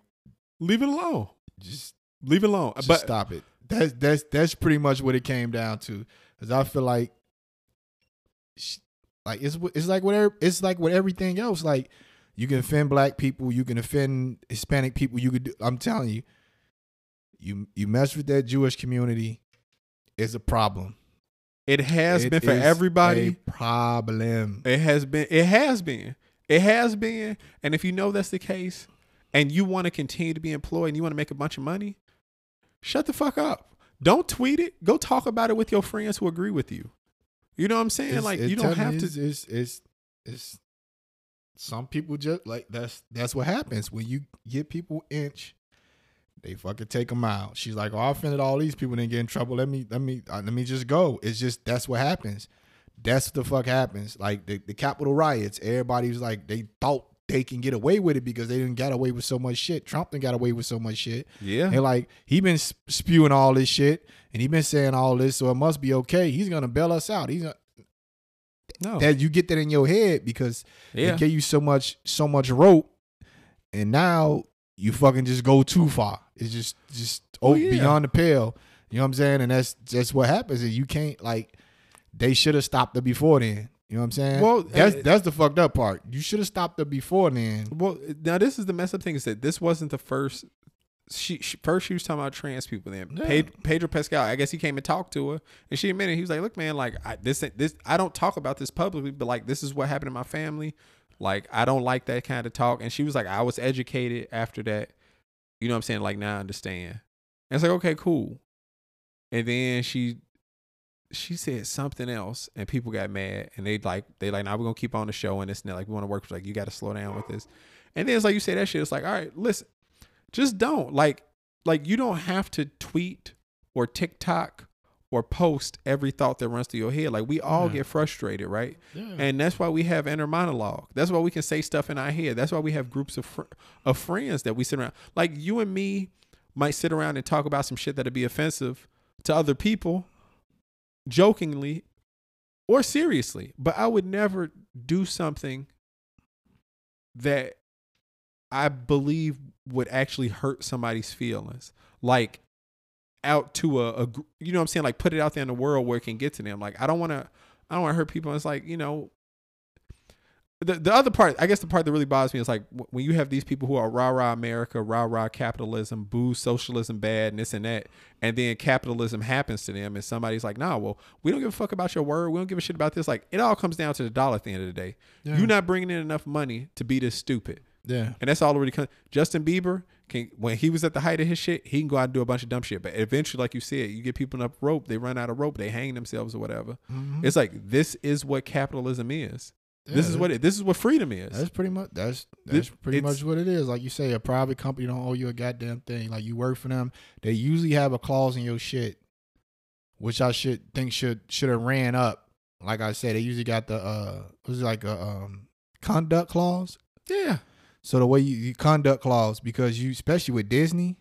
leave it alone. Just leave it alone. Just stop it. That's pretty much what it came down to. Because I feel like. Like, it's like with everything else. Like, you can offend black people, you can offend Hispanic people. You could. I'm telling you, you mess with that Jewish community, it's a problem. It has been for everybody. A problem. It has been. And if you know that's the case, and you want to continue to be employed, and you want to make a bunch of money, shut the fuck up. Don't tweet it. Go talk about it with your friends who agree with you. You know what I'm saying? Like, you don't have to. It's some people just like that's what happens when you get people inch, they fucking take them out. She's like, oh, I offended all these people, didn't get in trouble. Let me just go. It's just that's what happens. That's what the fuck happens. Like the Capitol riots, everybody's like they thought they can get away with it because they didn't got away with so much shit. Trump didn't got away with so much shit. Yeah. And like, he been spewing all this shit and he been saying all this, so it must be okay. He's going to bail us out. No. That you get that in your head because they gave you so much rope, and now you fucking just go too far. It's just beyond the pale. You know what I'm saying? And that's what happens. And you can't, like, they should have stopped it before then. You know what I'm saying? Well, that's the fucked up part. You should have stopped it before then. Well, now this is the messed up thing, is that this wasn't the first She was talking about trans people. Then Pedro Pascal, I guess he came and talked to her, and she admitted, he was like, "Look, man, like I don't talk about this publicly, but like this is what happened in my family. Like I don't like that kind of talk." And she was like, "I was educated after that. You know what I'm saying? Like now I understand." And it's like, okay, cool. And then she said something else, and people got mad, and they like, "Now we're gonna keep on the show and this and that. Like we want to work. Like you got to slow down with this." And then it's like you say that shit. It's like, all right, listen. Just don't like you don't have to tweet or TikTok or post every thought that runs through your head. Like we all get frustrated, right? Yeah. And that's why we have inner monologue. That's why we can say stuff in our head. That's why we have groups of friends that we sit around. Like you and me might sit around and talk about some shit that'd be offensive to other people, jokingly or seriously. But I would never do something that I believe would actually hurt somebody's feelings, like out to a you know what I'm saying, like put it out there in the world where it can get to them. Like I don't want to hurt people. It's like, you know, the other part, I guess the part that really bothers me is like when you have these people who are rah-rah America, rah-rah capitalism, boo socialism bad and this and that, and then capitalism happens to them and somebody's like, nah, well, we don't give a fuck about your word, we don't give a shit about this. Like it all comes down to the dollar at the end of the day. Yeah. You're not bringing in enough money to be this stupid. Yeah, and that's all already comes. Justin Bieber, when he was at the height of his shit, he can go out and do a bunch of dumb shit. But eventually, like you said, you get people up rope, they run out of rope, they hang themselves or whatever. Mm-hmm. It's like this is what capitalism is. Yeah, this is what freedom is. That's pretty much that's pretty much what it is. Like you say, a private company don't owe you a goddamn thing. Like you work for them, they usually have a clause in your shit, which I should have ran up. Like I said, they usually got the conduct clause. Yeah. So the way you conduct clause, because you, especially with Disney,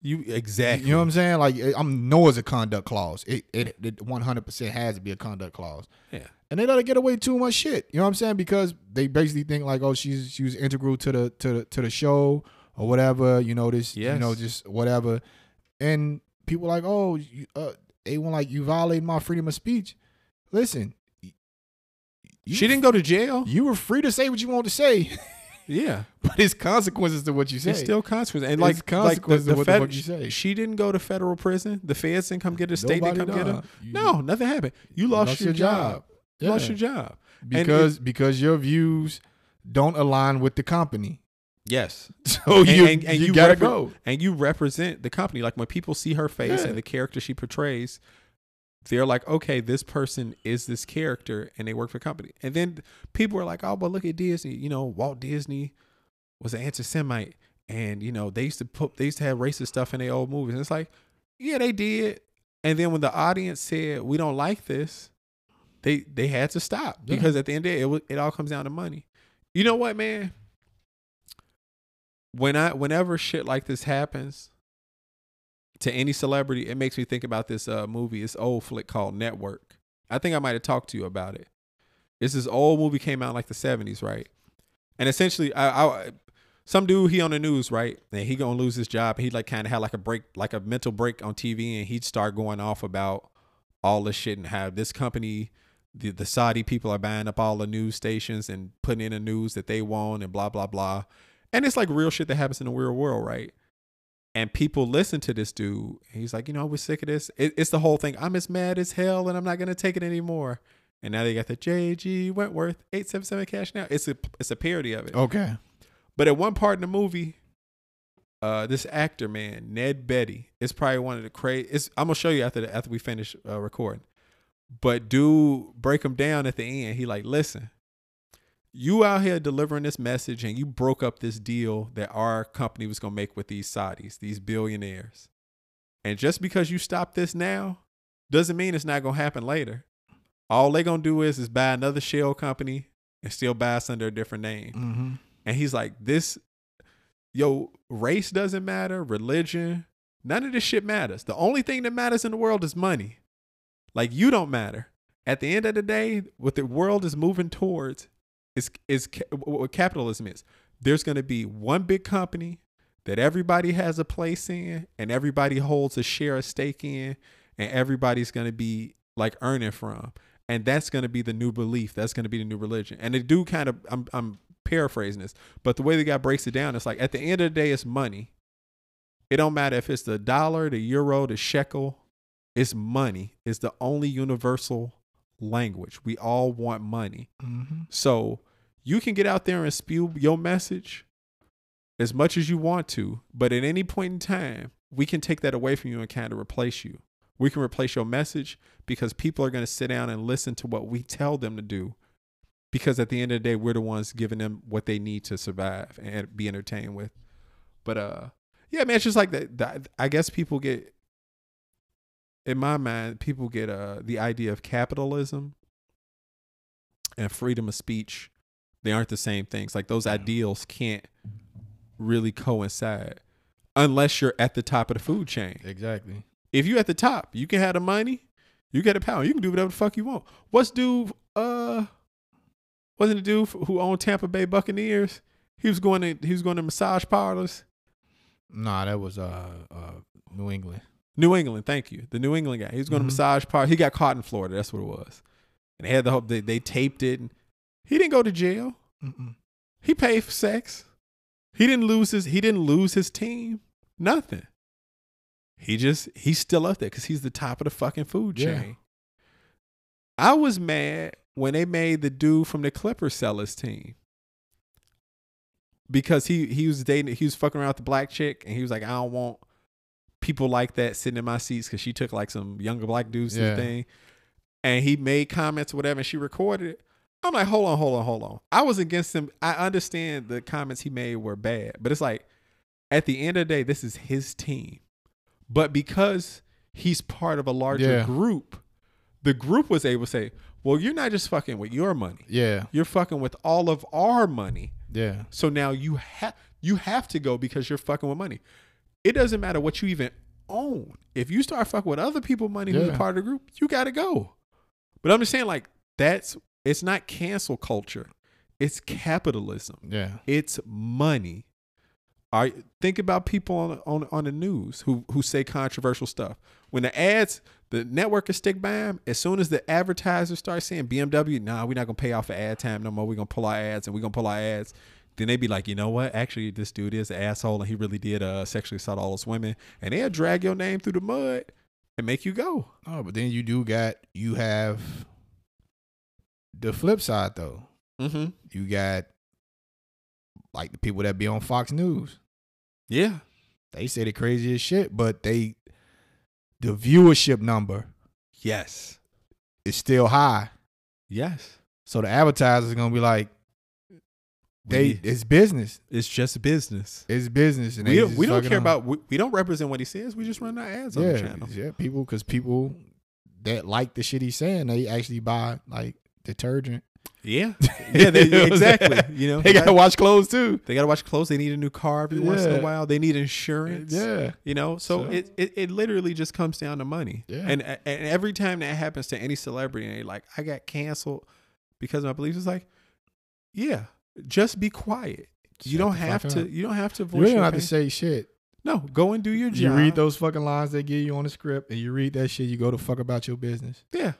you know what I'm saying? Like I know it's a conduct clause. It 100% has to be a conduct clause. Yeah. And they let her get away too much shit. You know what I'm saying? Because they basically think like, oh, she was integral to the show or whatever. You know this. Yes. You know, just whatever. And people like, oh, they went like, you violated my freedom of speech. Listen, she didn't go to jail. You were free to say what you want to say. Yeah, but it's consequences to what you say. It's still consequences, and it's like the fuck you say. She didn't go to federal prison. The feds didn't come get her. State didn't come get her. No, nothing happened. You lost your job. Yeah. You lost your job because your views don't align with the company. Yes, so you gotta go, and you represent the company. Like when people see her face and the character she portrays, they're like, okay, this person is this character and they work for a company. And then people are like, oh, but look at Disney. You know, Walt Disney was an anti-Semite and, you know, they used to have racist stuff in their old movies. And it's like, yeah, they did. And then when the audience said, we don't like this, they had to stop because at the end of the day, it all comes down to money. You know what, man? Whenever shit like this happens to any celebrity, it makes me think about this movie. It's old flick called Network. I think I might have talked to you about it. It's this old movie, came out in like the 70s, right? And essentially, some dude, he on the news, right? And he gonna lose his job. He like kind of had like a break, like a mental break on TV, and he'd start going off about all this shit and how this company, the Saudi people are buying up all the news stations and putting in the news that they want and blah blah blah. And it's like real shit that happens in the real world, right? And people listen to this dude. He's like, you know, I was sick of this. It's the whole thing. I'm as mad as hell and I'm not going to take it anymore. And now they got the J.G. Wentworth 877 Cash Now. It's a parody of it. Okay. But at one part in the movie, this actor, man, Ned Beatty, is probably one of the craziest. I'm going to show you after we finish recording. But dude, break him down at the end. He like, listen, you out here delivering this message and you broke up this deal that our company was going to make with these Saudis, these billionaires. And just because you stop this now doesn't mean it's not going to happen later. All they going to do is buy another shell company and still buy us under a different name. Mm-hmm. And he's like, race doesn't matter, religion, none of this shit matters. The only thing that matters in the world is money. Like you don't matter. At the end of the day, what the world is moving towards is what capitalism is. There's going to be one big company that everybody has a place in and everybody holds a share, a stake in, and everybody's going to be like earning from. And that's going to be the new belief. That's going to be the new religion. And they do kind of, I'm paraphrasing this, but the way the guy breaks it down, it's like at the end of the day, it's money. It don't matter if it's the dollar, the euro, the shekel. It's money. It's the only universal language. We all want money. Mm-hmm. So you can get out there and spew your message as much as you want to, but at any point in time, we can take that away from you and kind of replace you. We can replace your message because people are going to sit down and listen to what we tell them to do, because at the end of the day, we're the ones giving them what they need to survive and be entertained with. But yeah, man, it's just like that. I guess people get, in my mind, people get the idea of capitalism and freedom of speech. They aren't the same things. Like those ideals can't really coincide unless you're at the top of the food chain. Exactly. If you at the top, you can have the money, you get the power, you can do whatever the fuck you want. What's dude? Wasn't the dude who owned Tampa Bay Buccaneers? He was going to massage parlors. Nah, that was New England. New England, thank you. The New England guy. He was going to massage parlors. He got caught in Florida. That's what it was. And they had the hope they taped it. And he didn't go to jail. Mm-mm. He paid for sex. He didn't lose his team. Nothing. He's still up there because he's the top of the fucking food chain. I was mad when they made the dude from the Clippers sell his team because he was fucking around with the black chick and he was like, I don't want people like that sitting in my seats, because she took like some younger black dudes to the thing, and he made comments or whatever and she recorded it. I'm like, hold on. I was against him. I understand the comments he made were bad, but it's like at the end of the day, this is his team. But because he's part of a larger group, the group was able to say, well, you're not just fucking with your money. Yeah. You're fucking with all of our money. Yeah. So now you have to go because you're fucking with money. It doesn't matter what you even own. If you start fucking with other people's money who's part of the group, you got to go. But I'm just saying, like, it's not cancel culture. It's capitalism. Yeah. It's money. Think about people on the news who say controversial stuff. When the network is stick by them, as soon as the advertisers start saying BMW, nah, we're not going to pay off for ad time no more. We're going to pull our ads Then they be like, you know what? Actually, this dude is an asshole and he really did sexually assault all those women. And they'll drag your name through the mud and make you go. Oh, but then you have the flip side though. Mm-hmm. You got like the people that be on Fox News. Yeah. They say the craziest shit, but the viewership number. Yes. Is still high. Yes. So the advertisers are going to be like, it's business. It's just business. It's business. And we don't care about, we don't represent what he says. We just run our ads on the channel. Yeah. Because people that like the shit he's saying, they actually buy like detergent. Yeah, exactly. You know, they gotta wash clothes too. They gotta wash clothes. They need a new car every once in a while. They need insurance. Yeah, you know. So. It literally just comes down to money. Yeah. And every time that happens to any celebrity, and they're like, I got canceled because of my beliefs. It's like, yeah, just be quiet. You don't have to voice. You don't have to say shit. No, go and do your job. You read those fucking lines they give you on the script, and you read that shit. You go to fuck about your business. Yeah.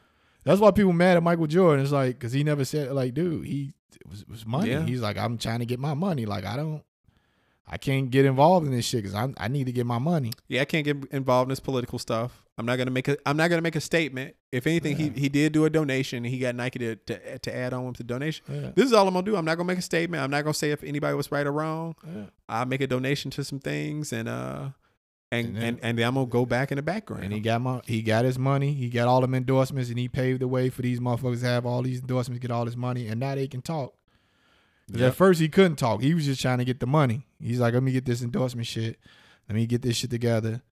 That's why people mad at Michael Jordan. It's like, because he never said, like, dude, it was money. Yeah. He's like, I'm trying to get my money. Like, I can't get involved in this shit because I need to get my money. Yeah, I can't get involved in this political stuff. I'm not gonna make a statement. If anything, he did do a donation. And he got Nike to add on to the donation. Yeah. This is all I'm gonna do. I'm not gonna make a statement. I'm not gonna say if anybody was right or wrong. Yeah. I'll make a donation to some things and then I'm gonna go back in the background. And he got his money. He got all them endorsements, and he paved the way for these motherfuckers to have all these endorsements, get all this money, and now they can talk. Because at first he couldn't talk. He was just trying to get the money. He's like, let me get this endorsement shit. Let me get this shit together,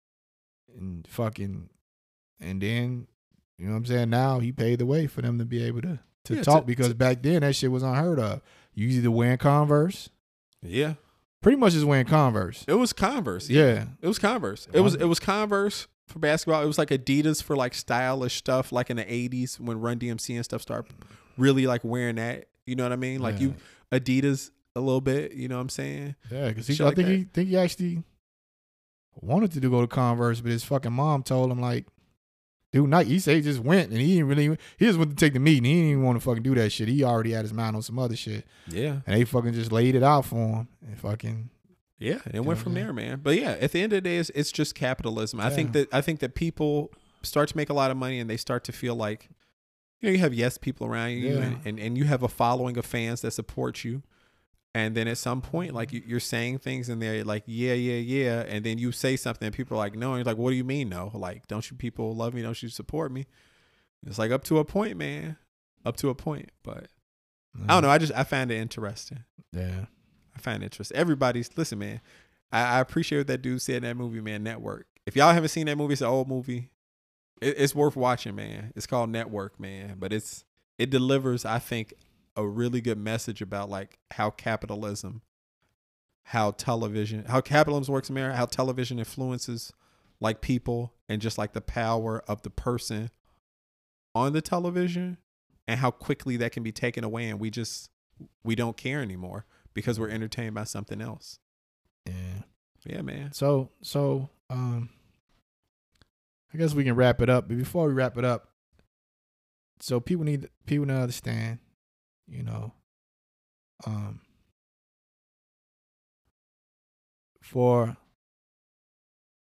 and fucking, and then you know what I'm saying. Now he paved the way for them to be able to talk because back then that shit was unheard of. You either wearing Converse, pretty much just wearing Converse. It was Converse. Yeah. It was Converse. It was Converse for basketball. It was like Adidas for like stylish stuff, like in the 80s when Run DMC and stuff started really like wearing that. You know what I mean? Like you Adidas a little bit, you know what I'm saying? Yeah, because I think he actually wanted to go to Converse, but his fucking mom told him like, dude, Nike, he said he just went and he just went to take the meeting. He didn't even want to fucking do that shit. He already had his mind on some other shit. Yeah. And they fucking just laid it out for him and fucking Yeah, and it went from there, man. But yeah, at the end of the day, it's just capitalism. Yeah. I think that people start to make a lot of money and they start to feel like, you know, you have yes people around you, yeah, and you have a following of fans that support you. And then at some point, like, you're saying things and they're like, yeah, yeah, yeah. And then you say something and people are like, no. And you're like, what do you mean no? Like, don't you people love me? Don't you support me? It's like, up to a point, man. Up to a point. But I don't know. I find it interesting. Yeah. I find it interesting. Everybody's, listen, man, I appreciate what that dude said in that movie, man, Network. If y'all haven't seen that movie, it's an old movie. It's worth watching, man. It's called Network, man. But it delivers, I think, a really good message about like how capitalism works, man, how television influences like people and just like the power of the person on the television and how quickly that can be taken away. And we don't care anymore because we're entertained by something else. Yeah. Yeah, man. So, I guess we can wrap it up, but before we wrap it up, so people need to understand, you know,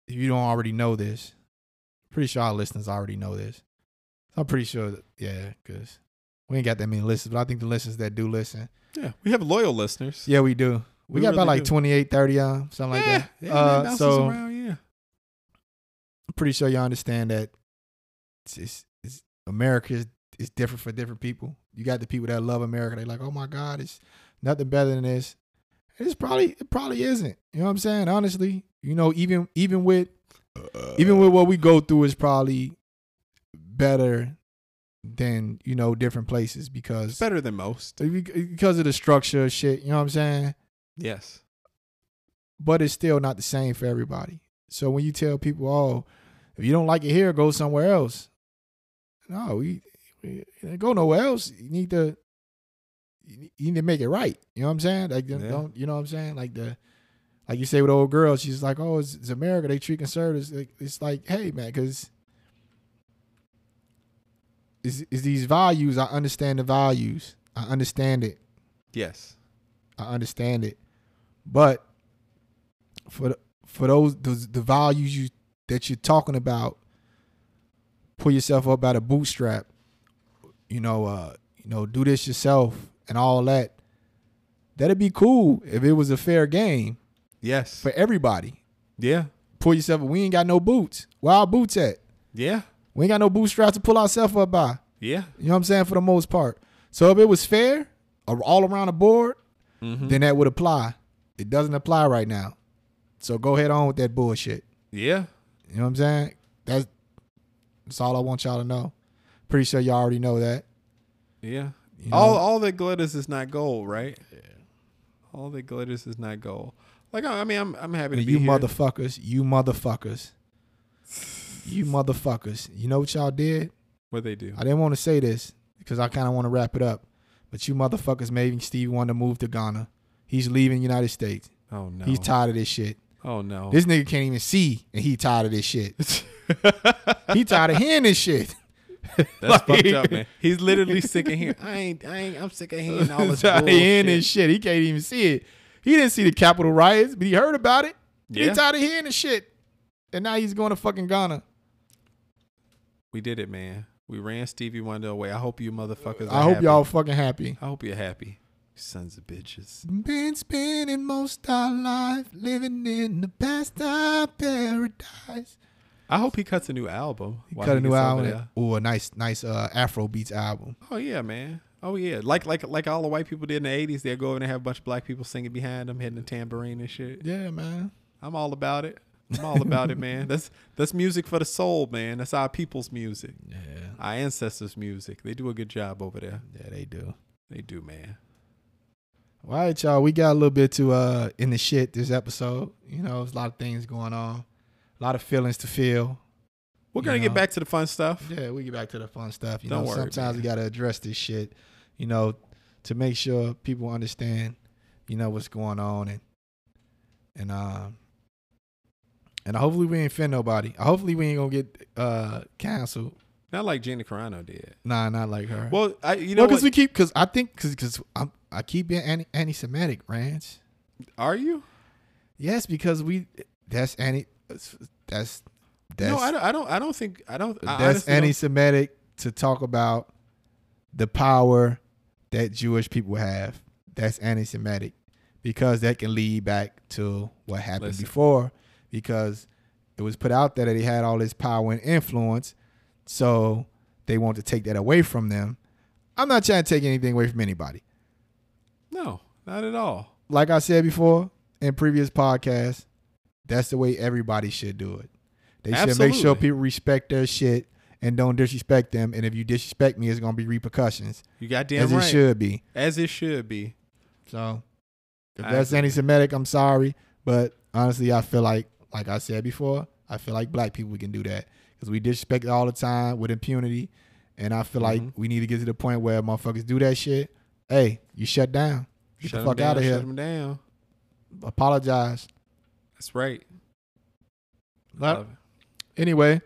if you don't already know this, pretty sure our listeners already know this. I'm pretty sure that, yeah, because we ain't got that many listeners, but I think the listeners that do listen. Yeah, we have loyal listeners. Yeah, we do. We got really about like 28, 30 of them, something like that. Yeah, man, so around, yeah. I'm pretty sure y'all understand that it's America is different for different people. You got the people that love America. They're like, oh my God, it's nothing better than this. It probably isn't. You know what I'm saying? Honestly, you know, even with what we go through is probably better than, you know, different places because better than most because of the structure of shit. You know what I'm saying? Yes. But it's still not the same for everybody. So when you tell people, oh, if you don't like it here, go somewhere else. No, go nowhere else. You need to make it right. You know what I'm saying? Like, yeah. Don't, you know what I'm saying? Like like you say with old girls, she's like, oh, it's America. They treat conservatives. It's like, hey man, because it's these values. I understand the values. I understand it. Yes, I understand it. But for those values that you're talking about, pull yourself up by the bootstrap. You know, do this yourself and all that. That'd be cool if it was a fair game. Yes. For everybody. Yeah. Pull yourself up. We ain't got no boots. Where our boots at? Yeah. We ain't got no bootstraps to pull ourselves up by. Yeah. You know what I'm saying? For the most part. So if it was fair or all around the board, then that would apply. It doesn't apply right now. So go head on with that bullshit. Yeah. You know what I'm saying? That's all I want y'all to know. Pretty sure y'all already know that. Yeah. You know? All that glitters is not gold, right? Yeah. All that glitters is not gold. Like, I mean, I'm happy to be here. You motherfuckers. You know what y'all did? What they do? I didn't want to say this because I kind of want to wrap it up. But you motherfuckers made Stevie Wonder move to Ghana. He's leaving the United States. Oh, no. He's tired of this shit. Oh, no. This nigga can't even see, and he tired of this shit. He tired of hearing this shit. That's like, fucked up, man. He's literally sick of hearing. I'm sick of hearing all this bullshit. Hearing this shit. He can't even see it. He didn't see the Capitol riots, but he heard about it. Yeah. He's tired of hearing the shit. And now he's going to fucking Ghana. We did it, man. We ran Stevie Wonder away. I hope you motherfuckers are happy. Y'all fucking happy. I hope you're happy. Sons of bitches. Been spending most our life living in the past of paradise. I hope he cuts a new album. Ooh, a nice Afro Beats album. Oh yeah, man. Oh yeah. Like all the white people did in the '80s, they'll go over and have a bunch of black people singing behind them, hitting the tambourine and shit. Yeah, man. I'm all about it. man. That's music for the soul, man. That's our people's music. Yeah. Our ancestors' music. They do a good job over there. Yeah, they do. They do, man. Well, all right, y'all. We got a little bit to in the shit this episode. You know, there's a lot of things going on. A lot of feelings to feel. We're going to get back to the fun stuff. Yeah, we get back to the fun stuff. Don't worry, sometimes we got to address this shit, you know, to make sure people understand, you know, what's going on. And hopefully we ain't offend nobody. Hopefully we ain't going to get canceled. Not like Gina Carano did. Nah, not like her. Well, I think I keep being anti-Semitic, Rance. Are you? Yes, because we. That's anti. That's no. I don't think. That's anti-Semitic to talk about the power that Jewish people have. That's anti-Semitic because that can lead back to what happened before. Because it was put out there that he had all this power and influence, so they want to take that away from them. I'm not trying to take anything away from anybody. No, not at all. Like I said before in previous podcasts, that's the way everybody should do it. They Absolutely. Should make sure people respect their shit and don't disrespect them. And if you disrespect me, it's going to be repercussions. You goddamn right. As it should be. As it should be. So if that's anti-Semitic, I'm sorry. But honestly, I feel like I said before, I feel like black people can do that because we disrespect it all the time with impunity. And I feel like we need to get to the point where motherfuckers do that shit. Hey, you shut down. Get the fuck out of here. Shut them down. Apologize. That's right. Love it. Anyway,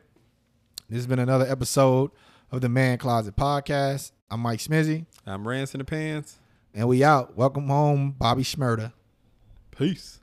this has been another episode of the Man Closet Podcast. I'm Mike Smizzy. I'm Rantz in the Pans. And we out. Welcome home, Bobby Shmurda. Peace.